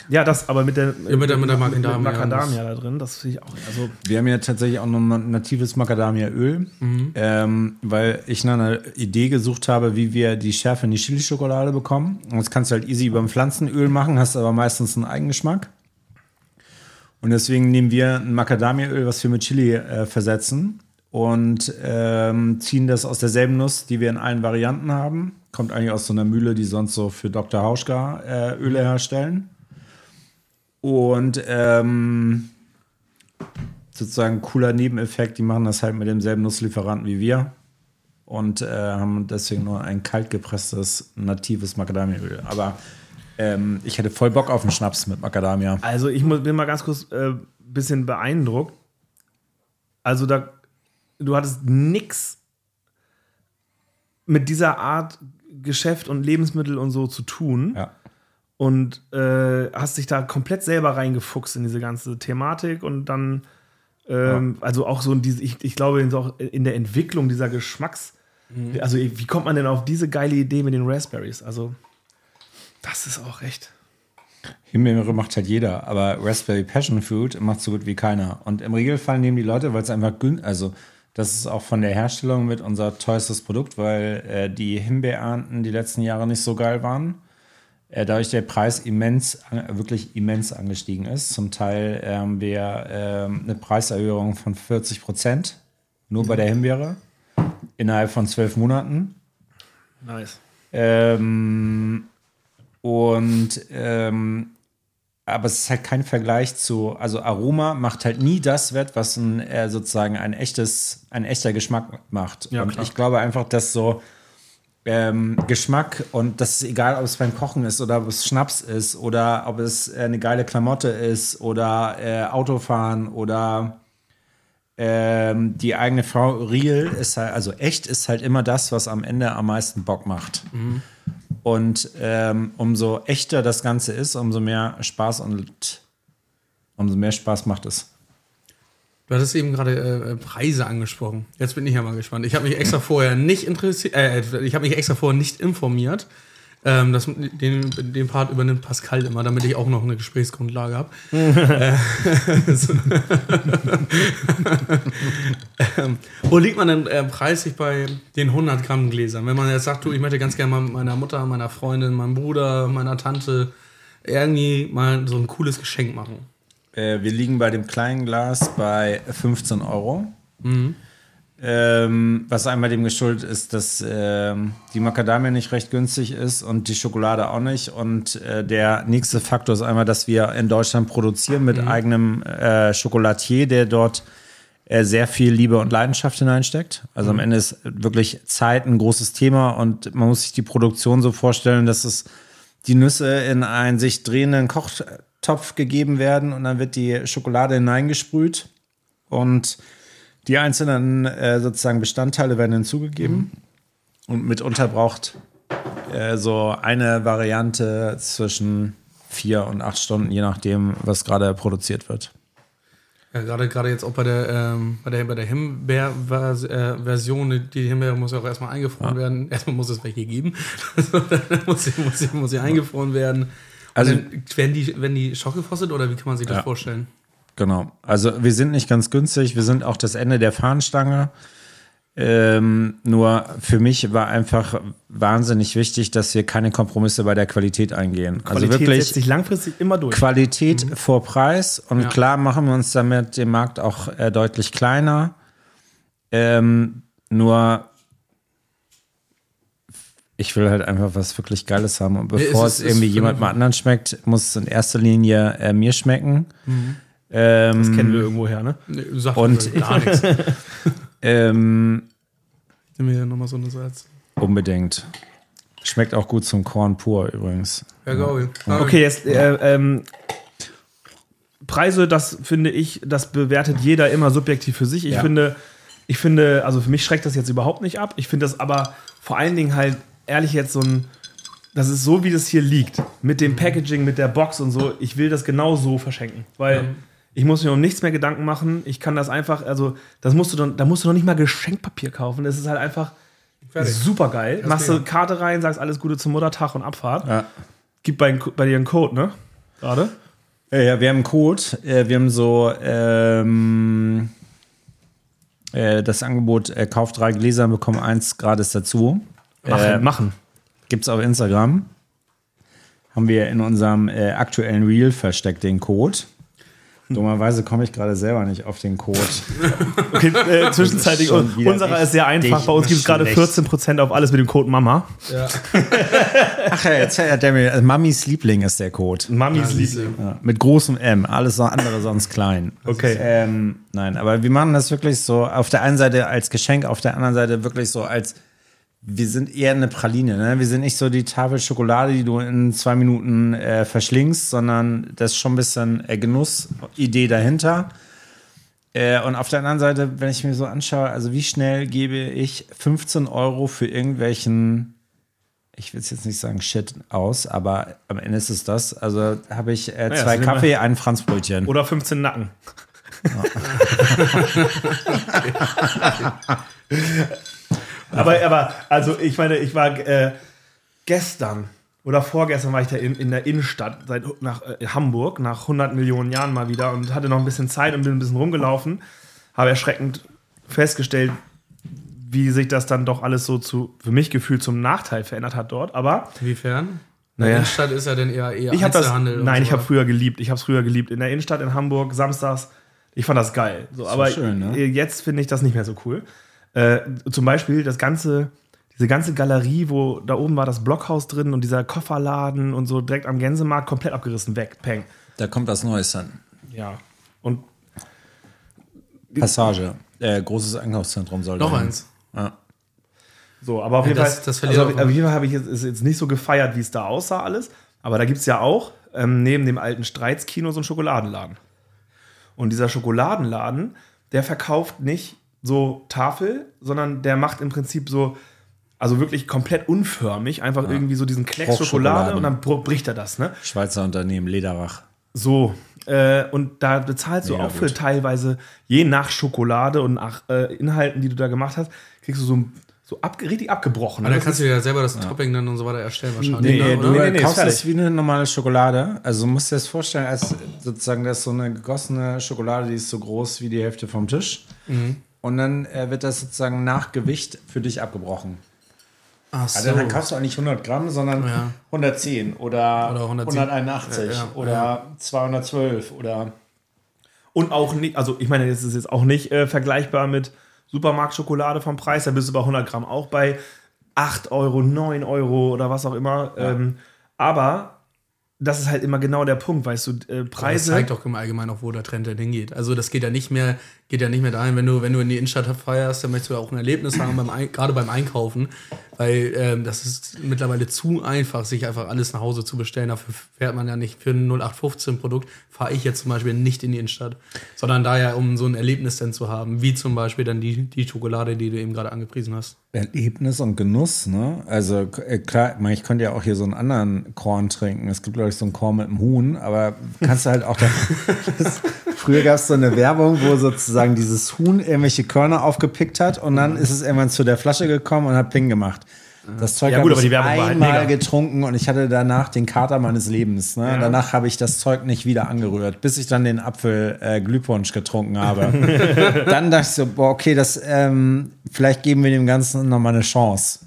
Ja, das, aber mit der, ja, mit der, mit der Macadamia, mit Macadamia da drin, das finde ich auch... Also wir haben ja tatsächlich auch noch ein natives Macadamia-Öl, mhm. ähm, weil ich nach einer Idee gesucht habe, wie wir die Schärfe in die Chilischokolade bekommen. Und das kannst du halt easy über ein Pflanzenöl machen, hast aber meistens einen Eigengeschmack. Und deswegen nehmen wir ein Macadamia-Öl, was wir mit Chili äh, versetzen und ähm, ziehen das aus derselben Nuss, die wir in allen Varianten haben. Kommt eigentlich aus so einer Mühle, die sonst so für Doktor Hauschka äh, Öle herstellen. Und ähm, sozusagen cooler Nebeneffekt, die machen das halt mit demselben Nusslieferanten wie wir und äh, haben deswegen nur ein kaltgepresstes, natives Macadamiaöl. Aber ähm, ich hätte voll Bock auf einen Schnaps mit Macadamia. Also ich muss, bin mal ganz kurz ein äh, bisschen beeindruckt. Also da, du hattest nix mit dieser Art Geschäft und Lebensmittel und so zu tun. Ja. Und äh, hast dich da komplett selber reingefuchst in diese ganze Thematik und dann ähm, ja. also auch so in diese, ich, ich glaube in, so auch in der Entwicklung dieser Geschmacks Mhm. Also wie kommt man denn auf diese geile Idee mit den Raspberries? Also das ist auch echt... Himbeere macht halt jeder, aber Raspberry Passion Fruit macht so gut wie keiner. Und im Regelfall nehmen die Leute, weil es einfach günstig, also das ist auch von der Herstellung mit unser teuerstes Produkt, weil äh, die Himbeerernten die letzten Jahre nicht so geil waren. Äh, dadurch der Preis immens, wirklich immens angestiegen ist. Zum Teil äh, haben wir äh, eine Preiserhöhung von vierzig Prozent nur bei der Himbeere innerhalb von zwölf Monaten. Nice. Ähm... Und ähm, aber es ist halt kein Vergleich zu, also Aroma macht halt nie das wett, was ein, äh, sozusagen ein echtes, ein echter Geschmack macht. Ja, und klar. Ich glaube einfach, dass so ähm, Geschmack und das ist egal, ob es beim Kochen ist oder ob es Schnaps ist oder ob es äh, eine geile Klamotte ist oder äh, Autofahren oder äh, die eigene Frau real ist halt, also echt ist halt immer das, was am Ende am meisten Bock macht. Mhm. Und ähm, umso echter das Ganze ist, umso mehr Spaß und umso mehr Spaß macht es. Du hattest eben gerade äh, Preise angesprochen. Jetzt bin ich ja mal gespannt. Ich habe mich extra vorher nicht interessiert, äh, ich habe mich extra vorher nicht informiert. Ähm, das, den, den Part übernimmt Pascal immer, damit ich auch noch eine Gesprächsgrundlage habe. ähm, wo liegt man denn äh, preislich bei den hundert Gramm Gläsern? Wenn man jetzt sagt, du, ich möchte ganz gerne mal mit meiner Mutter, meiner Freundin, meinem Bruder, meiner Tante irgendwie mal so ein cooles Geschenk machen. Äh, wir liegen bei dem kleinen Glas bei fünfzehn Euro. Mhm. Ähm, was einmal dem geschuldet ist, dass ähm, die Macadamia nicht recht günstig ist und die Schokolade auch nicht. Und äh, der nächste Faktor ist einmal, dass wir in Deutschland produzieren mit mhm. eigenem äh, Schokolatier, der dort äh, sehr viel Liebe und Leidenschaft hineinsteckt. Also mhm. am Ende ist wirklich Zeit ein großes Thema und man muss sich die Produktion so vorstellen, dass es die Nüsse in einen sich drehenden Kochtopf gegeben werden und dann wird die Schokolade hineingesprüht und die einzelnen äh, sozusagen Bestandteile werden hinzugegeben mhm. und mitunter braucht äh, so eine Variante zwischen vier und acht Stunden, je nachdem, was gerade produziert wird. Ja, gerade gerade jetzt auch bei der, ähm, bei der, bei der Himbeer-Version, die Himbeere muss ja auch erstmal eingefroren ja. werden. Erstmal muss es welche geben, dann muss sie, muss sie, muss sie eingefroren werden. Also werden die, werden die schockgefrostet oder wie kann man sich das ja. vorstellen? Genau, also wir sind nicht ganz günstig, wir sind auch das Ende der Fahnenstange. Ähm, nur für mich war einfach wahnsinnig wichtig, dass wir keine Kompromisse bei der Qualität eingehen. Qualität also wirklich setzt sich langfristig immer durch. Qualität mhm. vor Preis und ja. klar machen wir uns damit den Markt auch äh, deutlich kleiner. Ähm, nur ich will halt einfach was wirklich Geiles haben und bevor es, es, es irgendwie jemand mal anderen schmeckt, muss es in erster Linie äh, mir schmecken. Mhm. Ähm, das kennen wir irgendwo her, ne? Nee, sagt und gar nichts. ähm, Nehmen wir hier nochmal so eine Salz. Unbedingt. Schmeckt auch gut zum Korn pur übrigens. Ja, glaube ich. Okay, jetzt äh, ähm, Preise, das finde ich, das bewertet jeder immer subjektiv für sich. Ich ja. finde, ich finde, also für mich schreckt das jetzt überhaupt nicht ab. Ich finde das aber vor allen Dingen halt ehrlich jetzt so ein. Das ist so, wie das hier liegt. Mit dem Packaging, mit der Box und so. Ich will das genau so verschenken. Weil ja. ich muss mir um nichts mehr Gedanken machen. Ich kann das einfach, also das musst du dann, da musst du noch nicht mal Geschenkpapier kaufen. Das ist halt einfach super geil. Machst du Karte rein, sagst alles Gute zum Muttertag und Abfahrt. Ja. Gib bei, bei dir einen Code, ne? Gerade? Ja, wir haben einen Code. Wir haben so ähm, das Angebot, kauft drei Gläser, bekommt eins gratis dazu. Machen, äh, machen. Gibt es auf Instagram. Haben wir in unserem äh, aktuellen Reel versteckt den Code. Dummerweise komme ich gerade selber nicht auf den Code. Okay, äh, zwischenzeitlich, unserer ist sehr einfach. Bei uns gibt es gerade vierzehn Prozent auf alles mit dem Code Mama. Ja. Ach ja, jetzt hat der mir, Mamis Liebling ist der Code. Mamis ja, Liebling. Ja, mit großem M, alles andere sonst klein. Okay. Ist, ähm, nein, aber wir machen das wirklich so auf der einen Seite als Geschenk, auf der anderen Seite wirklich so als wir sind eher eine Praline, ne? Wir sind nicht so die Tafel Schokolade, die du in zwei Minuten äh, verschlingst, sondern das ist schon ein bisschen äh, Genussidee dahinter. Äh, und auf der anderen Seite, wenn ich mir so anschaue, also wie schnell gebe ich fünfzehn Euro für irgendwelchen, ich will es jetzt nicht sagen Shit aus, aber am Ende ist es das. Also habe ich äh, naja, zwei Kaffee, ein Franzbrötchen. Oder fünfzehn Nacken. Ja. Aber, aber also ich meine, ich war äh, gestern oder vorgestern war ich da in, in der Innenstadt seit, nach äh, Hamburg, nach hundert Millionen Jahren mal wieder und hatte noch ein bisschen Zeit und bin ein bisschen rumgelaufen. Habe erschreckend festgestellt, wie sich das dann doch alles so zu, für mich gefühlt zum Nachteil verändert hat dort. Aber inwiefern? In der naja. Innenstadt ist ja dann eher, eher ich Einzelhandel. Das, nein, so. ich habe früher geliebt. Ich habe es früher geliebt. In der Innenstadt in Hamburg, samstags, ich fand das geil. So, das aber so schön, ne? Jetzt finde ich das nicht mehr so cool. Äh, zum Beispiel das ganze, diese ganze Galerie, wo da oben war das Blockhaus drin und dieser Kofferladen und so direkt am Gänsemarkt, komplett abgerissen, weg, peng. Da kommt was Neues dann. Ja. Und Passage. Äh, großes Einkaufszentrum soll Noch dahin. eins. Ja. So, aber auf jeden Fall, also habe ich jetzt, ist jetzt nicht so gefeiert, wie es da aussah alles. Aber da gibt es ja auch ähm, neben dem alten Streitskino so einen Schokoladenladen. Und dieser Schokoladenladen, der verkauft nicht so Tafel, sondern der macht im Prinzip so, also wirklich komplett unförmig, einfach ja. irgendwie so diesen Klecks Schokolade und dann bricht er das. Ne? Schweizer Unternehmen, Läderach. So, äh, und da bezahlst du ja, auch gut. für teilweise, je nach Schokolade und nach äh, Inhalten, die du da gemacht hast, kriegst du so ein So ab, richtig abgebrochen. Aber da kannst du ja selber das ja. Topping dann und so weiter erstellen wahrscheinlich. Nee, oder? nee, nee, nee kaufst das wie eine normale Schokolade. Also musst du dir das vorstellen, als sozusagen das ist so eine gegossene Schokolade, die ist so groß wie die Hälfte vom Tisch. Mhm. Und dann äh, wird das sozusagen nach Gewicht für dich abgebrochen. Ach so. Also dann kaufst du auch nicht hundert Gramm, sondern ja. hundertzehn oder, oder hunderteinundachtzig ja, ja. oder ja. zweihundertzwölf oder. Und auch nicht, also ich meine, das ist jetzt auch nicht äh, vergleichbar mit Supermarktschokolade vom Preis, da bist du bei hundert Gramm auch bei acht Euro, neun Euro oder was auch immer. Ja. Ähm, aber das ist halt immer genau der Punkt, weißt du, äh, Preise... Aber das zeigt doch im Allgemeinen auch, wo der Trend denn hingeht. Also das geht ja nicht mehr, geht ja nicht mehr dahin, wenn du, wenn du in die Innenstadt feierst, dann möchtest du ja auch ein Erlebnis haben, beim Ein- gerade beim Einkaufen, weil ähm, das ist mittlerweile zu einfach, sich einfach alles nach Hause zu bestellen. Dafür fährt man ja nicht. Für ein null acht fünfzehn Produkt fahre ich jetzt zum Beispiel nicht in die Innenstadt, sondern daher, um so ein Erlebnis dann zu haben, wie zum Beispiel dann die, die Schokolade, die du eben gerade angepriesen hast. Erlebnis und Genuss, ne? Also klar, ich könnte ja auch hier so einen anderen Korn trinken. Es gibt, glaube ich, so einen Korn mit einem Huhn, aber kannst du halt auch... Da, das, früher gab es so eine Werbung, wo sozusagen dieses Huhn irgendwelche Körner aufgepickt hat und dann ist es irgendwann zu der Flasche gekommen und hat Ping gemacht. Das Zeug ja, habe ich einmal halt getrunken und ich hatte danach den Kater meines Lebens. Ne? Ja. Danach habe ich das Zeug nicht wieder angerührt, bis ich dann den Apfel-Glühpunsch äh, getrunken habe. Dann dachte ich so, boah, okay, das, ähm, vielleicht geben wir dem Ganzen nochmal eine Chance.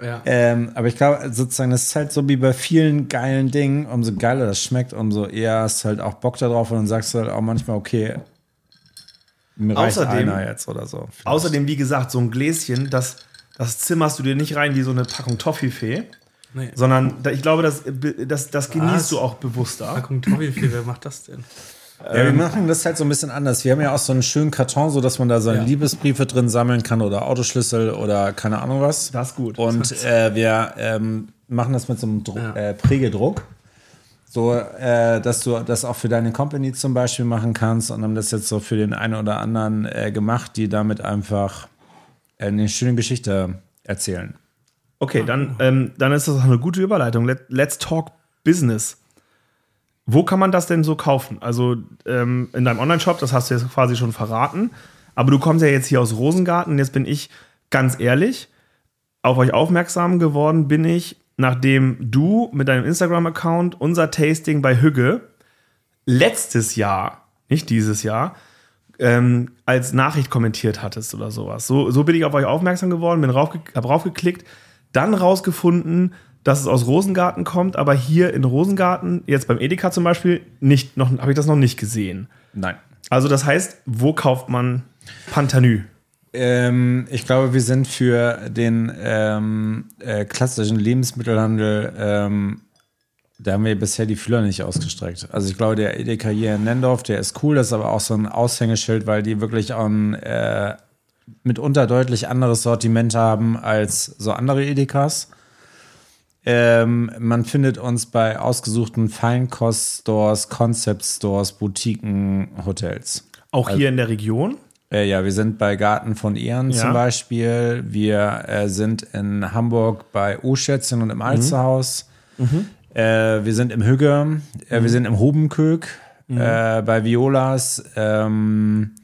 Ja. Ähm, aber ich glaube, sozusagen, das ist halt so wie bei vielen geilen Dingen, umso geiler das schmeckt, umso eher hast du halt auch Bock da drauf und dann sagst du halt auch manchmal, okay, mir außerdem, reicht einer jetzt oder so. Vielleicht. Außerdem, wie gesagt, so ein Gläschen, das Das zimmerst du dir nicht rein wie so eine Packung Toffifee, nee. sondern ich glaube, das, das, das genießt du auch bewusster. Packung Toffifee, wer macht das denn? Ja, wir machen das halt so ein bisschen anders. Wir haben ja auch so einen schönen Karton, so dass man da seine ja. Liebesbriefe drin sammeln kann oder Autoschlüssel oder keine Ahnung was. Das ist gut. Und äh, wir ähm, machen das mit so einem Dro- ja. äh, Prägedruck. So, äh, dass du das auch für deine Company zum Beispiel machen kannst und haben das jetzt so für den einen oder anderen äh, gemacht, die damit einfach eine schöne Geschichte erzählen. Okay, dann, ähm, dann ist das auch eine gute Überleitung. Let, let's talk business. Wo kann man das denn so kaufen? Also ähm, in deinem Online-Shop, das hast du jetzt quasi schon verraten. Aber du kommst ja jetzt hier aus Rosengarten. Jetzt bin ich ganz ehrlich, auf euch aufmerksam geworden bin ich, nachdem du mit deinem Instagram-Account unser Tasting bei Hügge letztes Jahr, nicht dieses Jahr, Ähm, als Nachricht kommentiert hattest oder sowas. So, so bin ich auf euch aufmerksam geworden, bin raufge- hab raufgeklickt, dann rausgefunden, dass es aus Rosengarten kommt, aber hier in Rosengarten, jetzt beim Edeka zum Beispiel, nicht, noch, habe ich das noch nicht gesehen. Nein. Also das heißt, wo kauft man Panthernü? Ähm, ich glaube, wir sind für den ähm, äh, klassischen Lebensmittelhandel ähm da haben wir bisher die Fühler nicht ausgestreckt. Also ich glaube, der Edeka hier in Nendorf, der ist cool, das ist aber auch so ein Aushängeschild, weil die wirklich auch ein äh, mitunter deutlich anderes Sortiment haben als so andere Edekas. Ähm, man findet uns bei ausgesuchten Feinkost-Stores, Concept-Stores, Boutiquen, Hotels. Auch also, hier in der Region? Äh, ja, wir sind bei Garten von Ehren ja. zum Beispiel. Wir äh, sind in Hamburg bei O-Schätzchen und im Alsterhaus. Mhm. mhm. Äh, wir sind im Hügge, äh, mhm. wir sind im Hobenkök, mhm. äh, bei Violas. Ähm,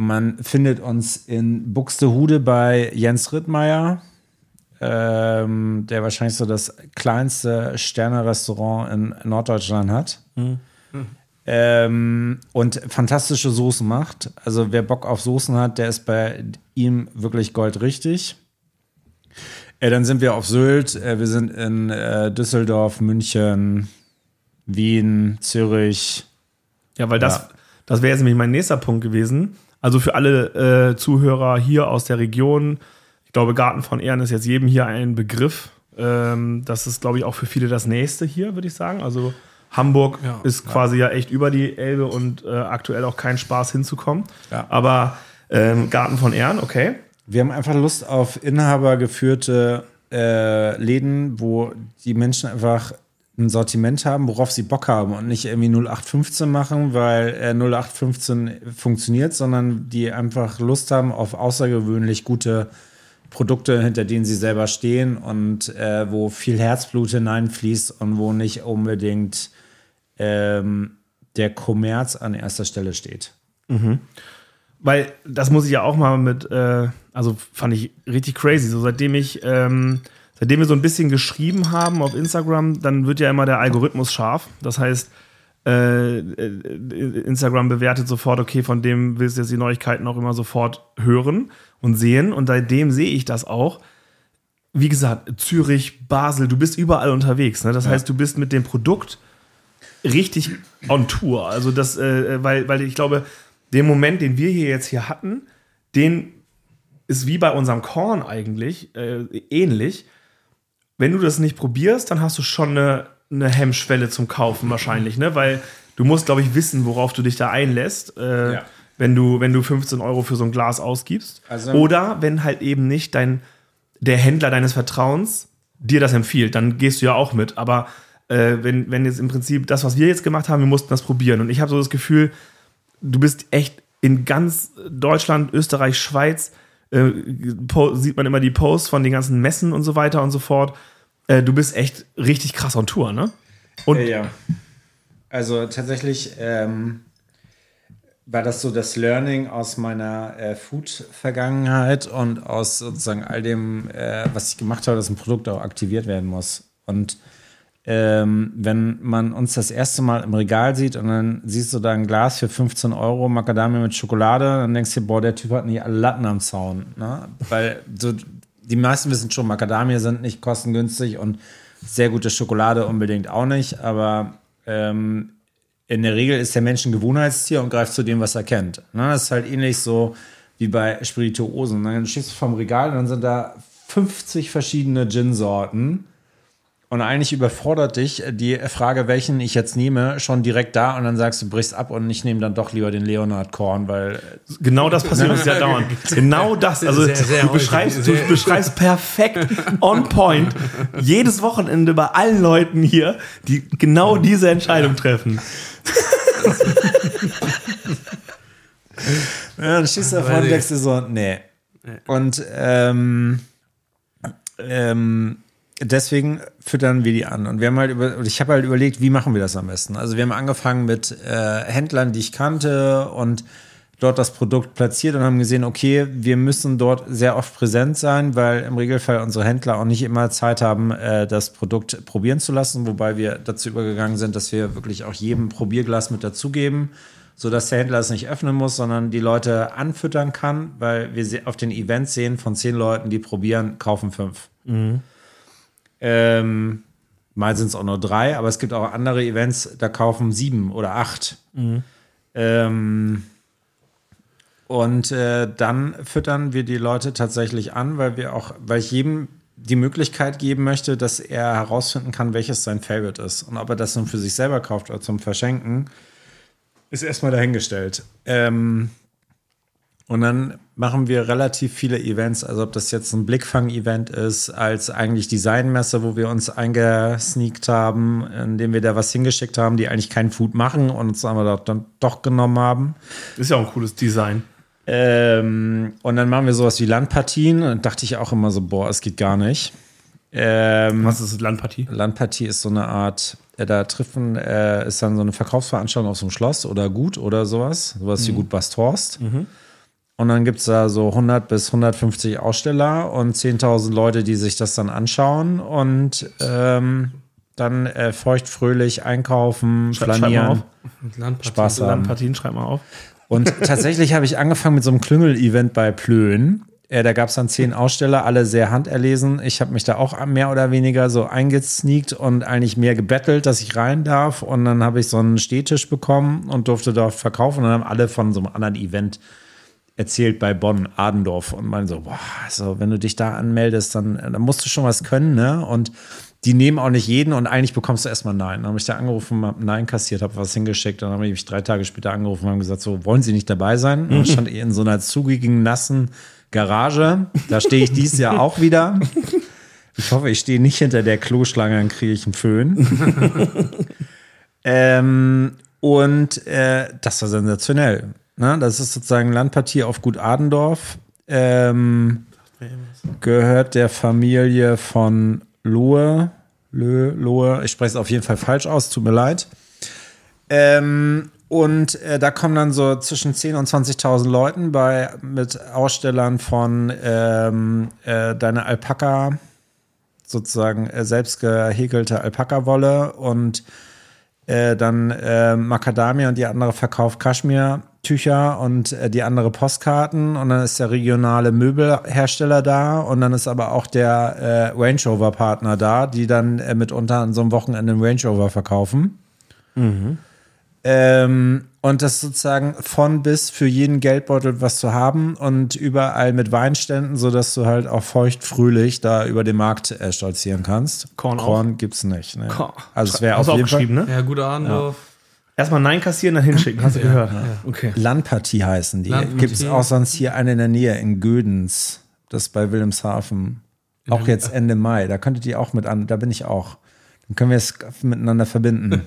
Man findet uns in Buxtehude bei Jens Rittmeier, ähm, der wahrscheinlich so das kleinste Sterne-Restaurant in Norddeutschland hat. Mhm. Mhm. Ähm, und fantastische Soßen macht. Also wer Bock auf Soßen hat, der ist bei ihm wirklich goldrichtig. Äh, dann sind wir auf Sylt, äh, wir sind in äh, Düsseldorf, München, Wien, Zürich. Ja, weil das, ja. das wäre jetzt nämlich mein nächster Punkt gewesen. Also für alle äh, Zuhörer hier aus der Region, ich glaube, Garten von Ehren ist jetzt jedem hier ein Begriff. Ähm, das ist, glaube ich, auch für viele das Nächste hier, würde ich sagen. Also Hamburg ja, ist ja. quasi ja echt über die Elbe und äh, aktuell auch kein Spaß hinzukommen. Ja. Aber ähm, Garten von Ehren, okay. Wir haben einfach Lust auf inhabergeführte äh, Läden, wo die Menschen einfach ein Sortiment haben, worauf sie Bock haben und nicht irgendwie null acht fünfzehn machen, weil äh, null acht fünfzehn funktioniert, sondern die einfach Lust haben auf außergewöhnlich gute Produkte, hinter denen sie selber stehen und äh, wo viel Herzblut hineinfließt und wo nicht unbedingt ähm, der Kommerz an erster Stelle steht. Mhm. Weil, das muss ich ja auch mal mit, äh, also fand ich richtig crazy, so seitdem ich ähm Seitdem wir so ein bisschen geschrieben haben auf Instagram, dann wird ja immer der Algorithmus scharf. Das heißt, äh, Instagram bewertet sofort, okay, von dem willst du jetzt die Neuigkeiten auch immer sofort hören und sehen. Und seitdem sehe ich das auch. Wie gesagt, Zürich, Basel, du bist überall unterwegs. Ne? Das ja. heißt, du bist mit dem Produkt richtig on Tour. Also das, äh, weil, weil ich glaube, den Moment, den wir hier jetzt hier hatten, den ist wie bei unserem Korn eigentlich äh, ähnlich. Wenn du das nicht probierst, dann hast du schon eine, eine Hemmschwelle zum Kaufen wahrscheinlich, ne? Weil du musst, glaube ich, wissen, worauf du dich da einlässt, äh, ja. wenn du, wenn du fünfzehn Euro für so ein Glas ausgibst. Also, oder wenn halt eben nicht dein, der Händler deines Vertrauens dir das empfiehlt, dann gehst du ja auch mit. Aber äh, wenn, wenn jetzt im Prinzip das, was wir jetzt gemacht haben, wir mussten das probieren. Und ich habe so das Gefühl, du bist echt in ganz Deutschland, Österreich, Schweiz, Äh, sieht man immer die Posts von den ganzen Messen und so weiter und so fort. Äh, du bist echt richtig krass on Tour, ne? Und ja, also tatsächlich ähm, war das so das Learning aus meiner äh, Food-Vergangenheit und aus sozusagen all dem, äh, was ich gemacht habe, dass ein Produkt auch aktiviert werden muss. Und ähm, wenn man uns das erste Mal im Regal sieht und dann siehst du da ein Glas für fünfzehn Euro Macadamia mit Schokolade, dann denkst du dir, boah, der Typ hat nicht alle Latten am Zaun. Ne? Weil so, die meisten wissen schon, Macadamia sind nicht kostengünstig und sehr gute Schokolade unbedingt auch nicht, aber ähm, in der Regel ist der Mensch ein Gewohnheitstier und greift zu dem, was er kennt. Ne? Das ist halt ähnlich so wie bei Spirituosen. Dann stehst du vom Regal und dann sind da fünfzig verschiedene Gin-Sorten. Und eigentlich überfordert dich die Frage, welchen ich jetzt nehme, schon direkt da und dann sagst du, brichst ab und ich nehme dann doch lieber den Leonard Korn, weil... Genau das passiert uns ja dauernd. Genau das. Also sehr, sehr du, beschreibst, du beschreibst perfekt, on point, jedes Wochenende bei allen Leuten hier, die genau diese Entscheidung treffen. Ja, dann stehst du davon und denkst dir so, nee. Und ähm... ähm deswegen füttern wir die an. Und wir haben halt über, ich habe halt überlegt, wie machen wir das am besten? Also wir haben angefangen mit äh, Händlern, die ich kannte und dort das Produkt platziert und haben gesehen, okay, wir müssen dort sehr oft präsent sein, weil im Regelfall unsere Händler auch nicht immer Zeit haben, äh, das Produkt probieren zu lassen, wobei wir dazu übergegangen sind, dass wir wirklich auch jedem Probierglas mit dazugeben, sodass der Händler es nicht öffnen muss, sondern die Leute anfüttern kann, weil wir auf den Events sehen, von zehn Leuten, die probieren, kaufen fünf. Mhm. Ähm, mal sind es auch nur drei, aber es gibt auch andere Events, da kaufen sieben oder acht. Mhm. Ähm, und äh, dann füttern wir die Leute tatsächlich an, weil wir auch, weil ich jedem die Möglichkeit geben möchte, dass er herausfinden kann, welches sein Favorite ist. Und ob er das nun für sich selber kauft oder zum Verschenken, ist erstmal dahingestellt. Ähm, Und dann machen wir relativ viele Events, also ob das jetzt ein Blickfang-Event ist, als eigentlich Designmesse, wo wir uns eingesneakt haben, indem wir da was hingeschickt haben, die eigentlich keinen Food machen und uns aber dann doch genommen haben. Ist ja auch ein cooles Design. Ähm, und dann machen wir sowas wie Landpartien und dachte ich auch immer so, boah, es geht gar nicht. Ähm, was ist Landpartie? Landpartie ist so eine Art, äh, da treffen, äh, ist dann so eine Verkaufsveranstaltung auf so einem Schloss oder Gut oder sowas, sowas mhm. wie Gut Basthorst. Mhm. Und dann gibt es da so hundert bis hundertfünfzig Aussteller und zehntausend Leute, die sich das dann anschauen und ähm, dann äh, feuchtfröhlich einkaufen, Sch- flanieren, Spaß haben. Landpartien, schreib mal auf. Und tatsächlich habe ich angefangen mit so einem Klüngel-Event bei Plön. Äh, da gab es dann zehn Aussteller, alle sehr handerlesen. Ich habe mich da auch mehr oder weniger so eingesneakt und eigentlich mehr gebettelt, dass ich rein darf. Und dann habe ich so einen Stehtisch bekommen und durfte dort verkaufen. Und dann haben alle von so einem anderen Event erzählt bei Bonn, Adendorf. Und meinen so, boah, also wenn du dich da anmeldest, dann, dann musst du schon was können, ne? Und die nehmen auch nicht jeden und eigentlich bekommst du erstmal Nein. Dann habe ich da angerufen, habe Nein kassiert, habe was hingeschickt. Dann habe ich mich drei Tage später angerufen und haben gesagt, so, wollen Sie nicht dabei sein? Und dann stand ich in so einer zugigen, nassen Garage. Da stehe ich dieses Jahr auch wieder. Ich hoffe, ich stehe nicht hinter der Kloschlange, dann kriege ich einen Föhn. ähm, und äh, das war sensationell. Na, das ist sozusagen Landpartie auf Gut Adendorf. Ähm, gehört der Familie von Lohe. Lö, Lohe. Ich spreche es auf jeden Fall falsch aus, tut mir leid. Ähm, und äh, da kommen dann so zwischen zehntausend und zwanzigtausend Leuten bei, mit Ausstellern von ähm, äh, deiner Alpaka, sozusagen äh, selbst gehäkelte Alpaka-Wolle und äh, dann äh, Macadamia und die andere verkauft Kaschmir. Tücher und die andere Postkarten und dann ist der regionale Möbelhersteller da und dann ist aber auch der äh, Range Rover Partner da, die dann äh, mitunter an so einem Wochenende einen Range Rover verkaufen. Mhm. Ähm, und das sozusagen von bis für jeden Geldbeutel was zu haben und überall mit Weinständen, sodass du halt auch feuchtfröhlich da über den Markt äh, stolzieren kannst. Korn, Korn gibt's nicht. Ne? Korn. Also es wäre auf jeden Fall. Ne? Ja, gute Ahnung. Erstmal Nein kassieren, dann hinschicken, hast du gehört. Ja, ja. Okay. Landpartie heißen die. Gibt es auch sonst hier eine in der Nähe, in Gödens. Das ist bei Wilhelmshaven. Auch jetzt Ende Mai. Da könntet ihr auch mit an, da bin ich auch. Dann können wir es miteinander verbinden.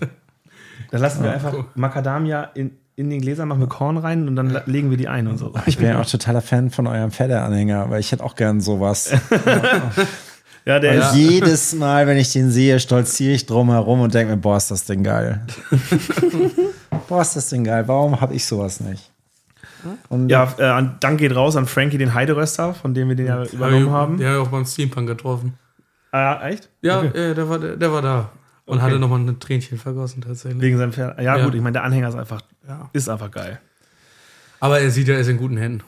Dann lassen wir einfach Macadamia in, in den Gläsern, machen wir Korn rein und dann legen wir die ein und so. Ich bin ja auch totaler Fan von eurem Pferdeanhänger, weil ich hätte auch gern sowas. Ja, der ja. Jedes Mal, wenn ich den sehe, stolziere ich drum herum und denke mir, boah, ist das denn geil. Boah, ist das denn geil. Warum habe ich sowas nicht? Und ja, äh, Dank geht raus an Frankie, den Heideröster, von dem wir den ja übernommen hab ich, haben. Der hat ja auch beim Steampunk getroffen. Ah, echt? Ja, okay. ja der, war, der, der war da. Und okay. hatte nochmal ein Tränchen vergossen tatsächlich. Wegen seinem Pferd. Ja, ja, gut, ich meine, der Anhänger ist einfach, ja. ist einfach geil. Aber er sieht ja, er ist in guten Händen.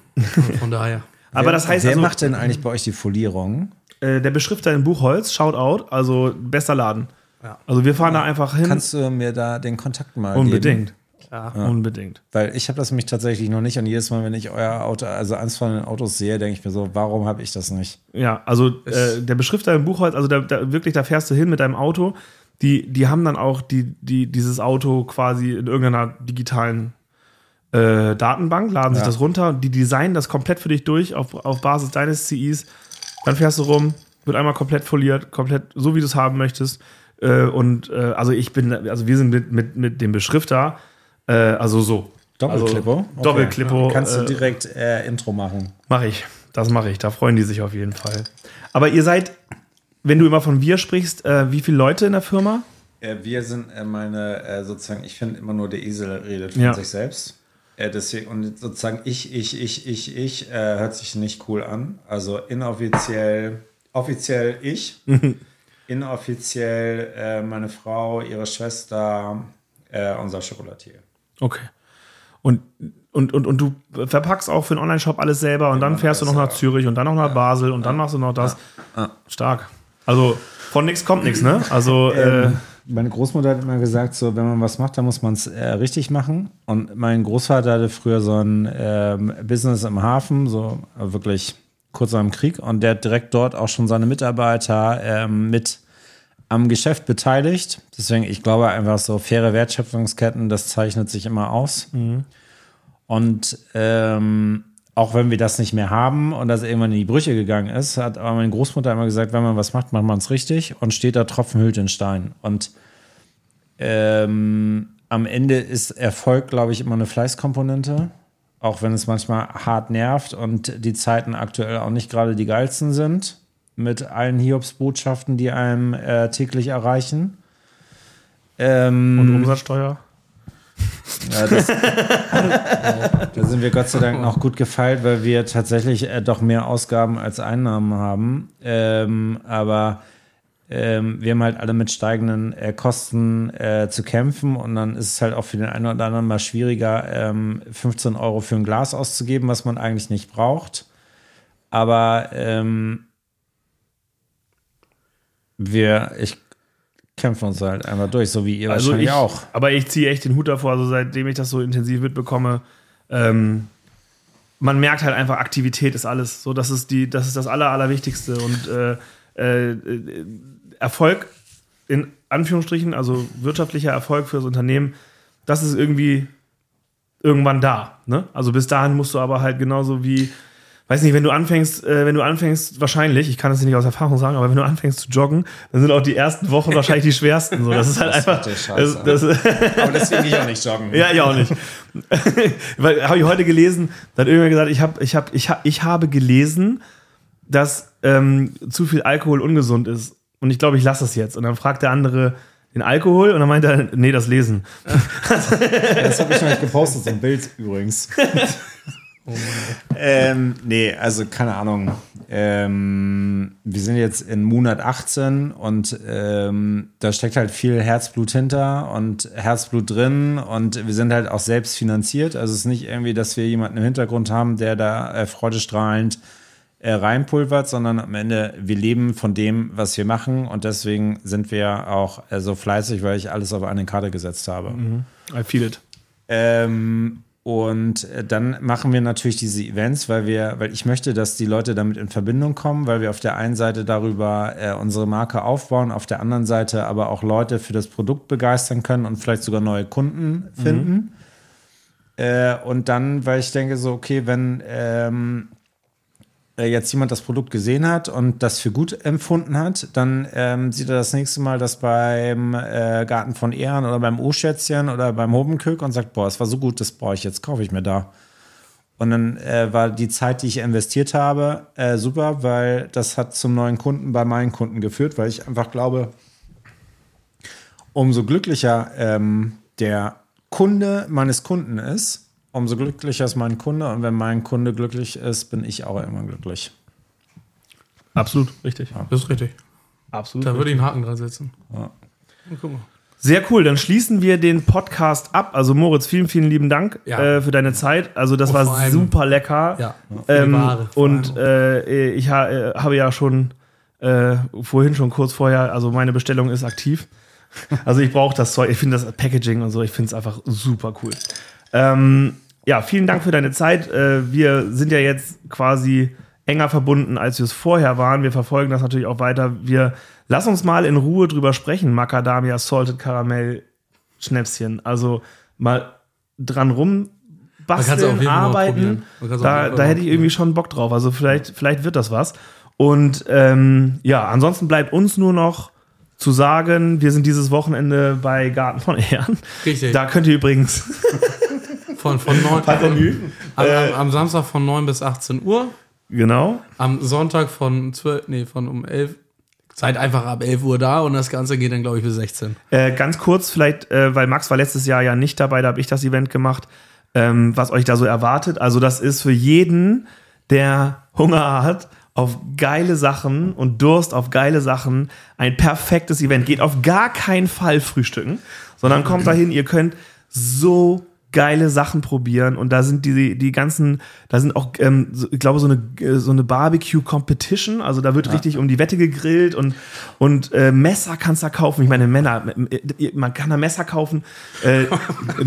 Von daher. Aber das heißt, wer also, macht denn eigentlich bei euch die Folierung? Der Beschrifter in Buchholz, Shoutout, also bester Laden. Ja. Also wir fahren ja. da einfach hin. Kannst du mir da den Kontakt mal unbedingt. Geben? Klar. Ja. Unbedingt. Weil ich habe das nämlich tatsächlich noch nicht und jedes Mal, wenn ich euer Auto, also eins von den Autos sehe, denke ich mir so, warum habe ich das nicht? Ja, also äh, der Beschrifter in Buchholz, also da, da, wirklich, da fährst du hin mit deinem Auto. Die, die haben dann auch die, die, dieses Auto quasi in irgendeiner digitalen äh, Datenbank, laden ja. sich das runter, die designen das komplett für dich durch auf, auf Basis deines C Is. Dann fährst du rum, wird einmal komplett foliert, komplett so, wie du es haben möchtest. Äh, und äh, also ich bin, also wir sind mit, mit, mit dem Beschrifter, äh, also so. Doppelklippo? Also, Doppelklippo. Okay. Kannst du direkt äh, Intro machen. Mach ich, das mache ich, da freuen die sich auf jeden Fall. Aber ihr seid, wenn du immer von wir sprichst, äh, wie viele Leute in der Firma? Äh, wir sind äh, meine, äh, sozusagen, ich finde immer nur der Esel redet von ja. sich selbst. Deswegen, und sozusagen ich, ich, ich, ich, ich äh, hört sich nicht cool an. Also inoffiziell, offiziell ich, inoffiziell äh, meine Frau, ihre Schwester, äh, unser Schokolatier. Okay. Und, und, und, und du verpackst auch für den Onlineshop alles selber und ja, dann fährst du noch nach Zürich und dann noch nach ja. Basel und ja. dann machst du noch das. Ja. Ja. Stark. Also von nichts kommt nichts, ne? Also ähm. äh, meine Großmutter hat immer gesagt, so, wenn man was macht, dann muss man es äh, richtig machen. Und mein Großvater hatte früher so ein ähm, Business im Hafen, so äh, wirklich kurz nach dem Krieg. Und der hat direkt dort auch schon seine Mitarbeiter ähm, mit am Geschäft beteiligt. Deswegen, ich glaube einfach so, faire Wertschöpfungsketten, das zeichnet sich immer aus. Mhm. Und ähm, auch wenn wir das nicht mehr haben und das irgendwann in die Brüche gegangen ist, hat aber meine Großmutter immer gesagt, wenn man was macht, macht man es richtig und steht da Tropfen hüllt den Stein. Und ähm, am Ende ist Erfolg, glaube ich, immer eine Fleißkomponente, auch wenn es manchmal hart nervt und die Zeiten aktuell auch nicht gerade die geilsten sind, mit allen Hiobsbotschaften, die einem äh, täglich erreichen. Ähm, und Umsatzsteuer? Ja, das, da sind wir Gott sei Dank noch gut gefeilt, weil wir tatsächlich doch mehr Ausgaben als Einnahmen haben. Ähm, aber ähm, wir haben halt alle mit steigenden äh, Kosten äh, zu kämpfen. Und dann ist es halt auch für den einen oder anderen mal schwieriger, ähm, fünfzehn Euro für ein Glas auszugeben, was man eigentlich nicht braucht. Aber ähm, wir, ich kämpfen uns halt einmal durch, so wie ihr also wahrscheinlich ich, auch. Aber ich ziehe echt den Hut davor, also seitdem ich das so intensiv mitbekomme, ähm, man merkt halt einfach, Aktivität ist alles. So, das ist die, das ist das Aller, Allerwichtigste. Und äh, äh, Erfolg, in Anführungsstrichen, also wirtschaftlicher Erfolg fürs Unternehmen, das ist irgendwie irgendwann da. Ne? Also bis dahin musst du aber halt genauso wie, weiß nicht, wenn du anfängst, äh, wenn du anfängst, wahrscheinlich, ich kann das nicht aus Erfahrung sagen, aber wenn du anfängst zu joggen, dann sind auch die ersten Wochen wahrscheinlich die schwersten. So, das ist halt das einfach. Ist Scheiße, das, das aber deswegen ich auch nicht joggen. Ja, ich auch nicht. Weil habe ich heute gelesen, da hat irgendwer gesagt, ich habe, ich habe, ich habe, ich habe gelesen, dass ähm, zu viel Alkohol ungesund ist. Und ich glaube, ich lasse das jetzt. Und dann fragt der andere den Alkohol und dann meint er, nee, das Lesen. Das habe ich noch nicht gepostet, so ein Bild übrigens. Oh ähm, nee, also keine Ahnung. Ähm, wir sind jetzt in Monat achtzehn und ähm, da steckt halt viel Herzblut hinter und Herzblut drin und wir sind halt auch selbst finanziert. Also es ist nicht irgendwie, dass wir jemanden im Hintergrund haben, der da äh, freudestrahlend äh, reinpulvert, sondern am Ende, wir leben von dem, was wir machen und deswegen sind wir auch äh, so fleißig, weil ich alles auf eine Karte gesetzt habe. Mhm. I feel it. Ähm, Und dann machen wir natürlich diese Events, weil wir, weil ich möchte, dass die Leute damit in Verbindung kommen, weil wir auf der einen Seite darüber äh, unsere Marke aufbauen, auf der anderen Seite aber auch Leute für das Produkt begeistern können und vielleicht sogar neue Kunden finden. Mhm. Äh, und dann, weil ich denke so, okay, wenn ähm, jetzt jemand das Produkt gesehen hat und das für gut empfunden hat, dann ähm, sieht er das nächste Mal das beim äh, Garten von Ehren oder beim O-Schätzchen oder beim Hobenkök und sagt, boah, es war so gut, das brauche ich jetzt, kaufe ich mir da. Und dann äh, war die Zeit, die ich investiert habe, äh, super, weil das hat zum neuen Kunden bei meinen Kunden geführt, weil ich einfach glaube, umso glücklicher ähm, der Kunde meines Kunden ist, umso glücklicher ist mein Kunde und wenn mein Kunde glücklich ist, bin ich auch immer glücklich. Absolut, richtig. Ja. Das ist richtig. Absolut. Da richtig. Würde ich einen Haken dran setzen. Ja. Guck mal. Sehr cool, dann schließen wir den Podcast ab. Also Moritz, vielen, vielen lieben Dank ja. äh, für deine Zeit. Also das oh, war allem, super lecker. Ja, ähm, die Ware, und äh, ich ha- äh, habe ja schon äh, vorhin schon kurz vorher, also meine Bestellung ist aktiv. Also ich brauche das Zeug, ich finde das Packaging und so, ich finde es einfach super cool. Ähm, Ja, vielen Dank für deine Zeit. Wir sind ja jetzt quasi enger verbunden, als wir es vorher waren. Wir verfolgen das natürlich auch weiter. Wir lass uns mal in Ruhe drüber sprechen. Macadamia, Salted Caramel, Schnäpschen. Also mal dran rumbasteln, arbeiten. Da, da hätte ich irgendwie schon Bock drauf. Also vielleicht, vielleicht wird das was. Und ähm, ja, ansonsten bleibt uns nur noch zu sagen, wir sind dieses Wochenende bei Garten von Ehren. Richtig. Da könnt ihr übrigens... Von, von neun, Panthernü. Am, am, am Samstag von neun bis achtzehn Uhr. Genau. Am Sonntag von zwölf, nee, von um elf. Seid einfach ab elf Uhr da und das Ganze geht dann, glaube ich, bis sechzehn. Äh, ganz kurz vielleicht, äh, weil Max war letztes Jahr ja nicht dabei, da habe ich das Event gemacht, ähm, was euch da so erwartet. Also das ist für jeden, der Hunger hat auf geile Sachen und Durst auf geile Sachen, ein perfektes Event. Geht auf gar keinen Fall frühstücken, sondern kommt dahin, ihr könnt so geile Sachen probieren und da sind die, die ganzen, da sind auch, ähm, so, ich glaube, so eine, so eine Barbecue-Competition, also da wird ja. richtig um die Wette gegrillt und, und äh, Messer kannst du da kaufen, ich meine Männer, man kann da Messer kaufen, äh,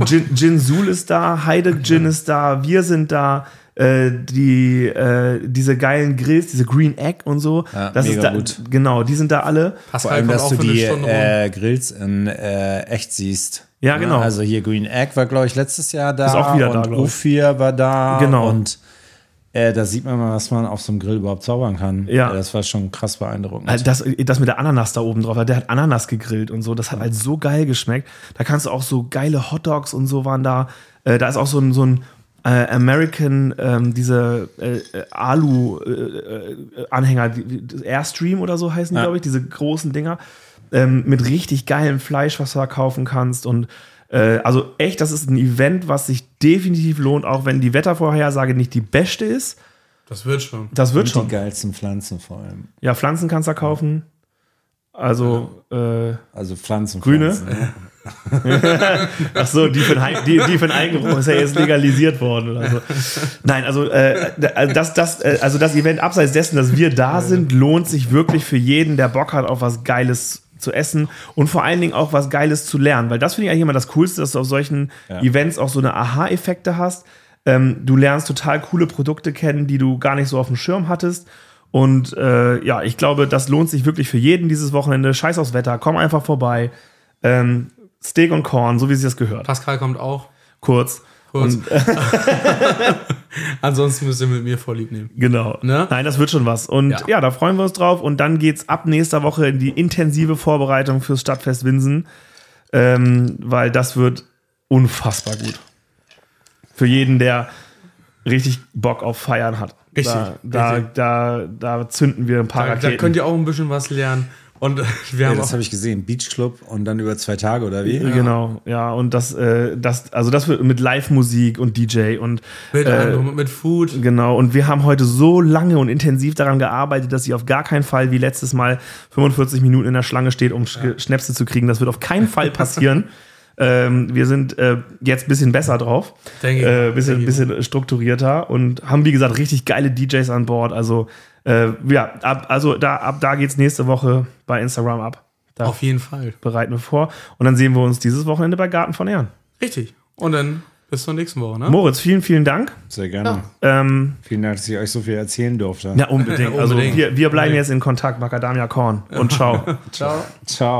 Gin, Gin Sul ist da, Heide Gin ist da, wir sind da, äh, die, äh, diese geilen Grills, diese Green Egg und so, ja, das mega ist da, gut. Genau, die sind da alle. Pascal, vor allem, dass du die äh, Grills in äh, echt siehst. Ja, genau. Also hier Green Egg war, glaube ich, letztes Jahr da. Ist auch wieder und da, glaube ich. U vier war da. Genau. Und äh, da sieht man mal, was man auf so einem Grill überhaupt zaubern kann. Ja. Das war schon krass beeindruckend. Also das, das mit der Ananas da oben drauf, der hat Ananas gegrillt und so. Das hat halt so geil geschmeckt. Da kannst du auch so geile Hotdogs und so waren da. Äh, da ist auch so ein, so ein äh, American, ähm, diese äh, Alu-Anhänger, äh, Airstream oder so heißen die, ja. glaube ich, diese großen Dinger. Ähm, mit richtig geilem Fleisch, was du da kaufen kannst und Äh, also echt, das ist ein Event, was sich definitiv lohnt, auch wenn die Wettervorhersage nicht die beste ist. Das wird schon. Das wird und schon. Die geilsten Pflanzen vor allem. Ja, Pflanzen kannst du da kaufen. Also, äh, also Pflanzen. Grüne. Pflanzen. Ach so, die für den Eigengeruch ist ja jetzt legalisiert worden oder so. Nein, also, äh, das, das, äh, also das Event abseits dessen, dass wir da sind, lohnt sich wirklich für jeden, der Bock hat auf was Geiles zu essen und vor allen Dingen auch was Geiles zu lernen. Weil das finde ich eigentlich immer das Coolste, dass du auf solchen ja. Events auch so eine Aha-Effekte hast. Ähm, du lernst total coole Produkte kennen, die du gar nicht so auf dem Schirm hattest. Und äh, ja, ich glaube, das lohnt sich wirklich für jeden dieses Wochenende. Scheiß aufs Wetter, komm einfach vorbei. Ähm, Steak und Korn, so wie sie das gehört. Pascal kommt auch. Kurz. Kurz. Und, äh, ansonsten müsst ihr mit mir vorlieb nehmen. Genau. Ne? Nein, das wird schon was. Und ja. ja, da freuen wir uns drauf. Und dann geht's ab nächster Woche in die intensive Vorbereitung fürs Stadtfest Winsen. Ähm, weil das wird unfassbar gut. Für jeden, der richtig Bock auf Feiern hat. Richtig. Da, da, richtig. Da, da, da zünden wir ein paar da, Raketen. Da könnt ihr auch ein bisschen was lernen. Und wir haben ja, das habe ich gesehen, Beachclub und dann über zwei Tage oder wie? Ja. Genau, ja, und das, äh, das, also das wird mit Live-Musik und D J und mit, äh, mit Food. Genau, und wir haben heute so lange und intensiv daran gearbeitet, dass sie auf gar keinen Fall wie letztes Mal fünfundvierzig Minuten in der Schlange steht, um ja. Schnäpse zu kriegen. Das wird auf keinen Fall passieren. Ähm, wir sind äh, jetzt ein bisschen besser drauf, ein äh, bisschen, bisschen strukturierter und haben, wie gesagt, richtig geile D Js an Bord. Also, äh, ja, ab, also da, ab da geht's nächste Woche bei Instagram ab. Da auf jeden Fall. Bereiten wir vor. Und dann sehen wir uns dieses Wochenende bei Garten von Ehren. Richtig. Und dann bis zur nächsten Woche, ne? Moritz, vielen, vielen Dank. Sehr gerne. Ja. Ähm, vielen Dank, dass ich euch so viel erzählen durfte. Ja, unbedingt. Also, unbedingt. Wir, wir bleiben unbedingt. Jetzt in Kontakt. Macadamia Korn. Und ciao. Ciao. Ciao.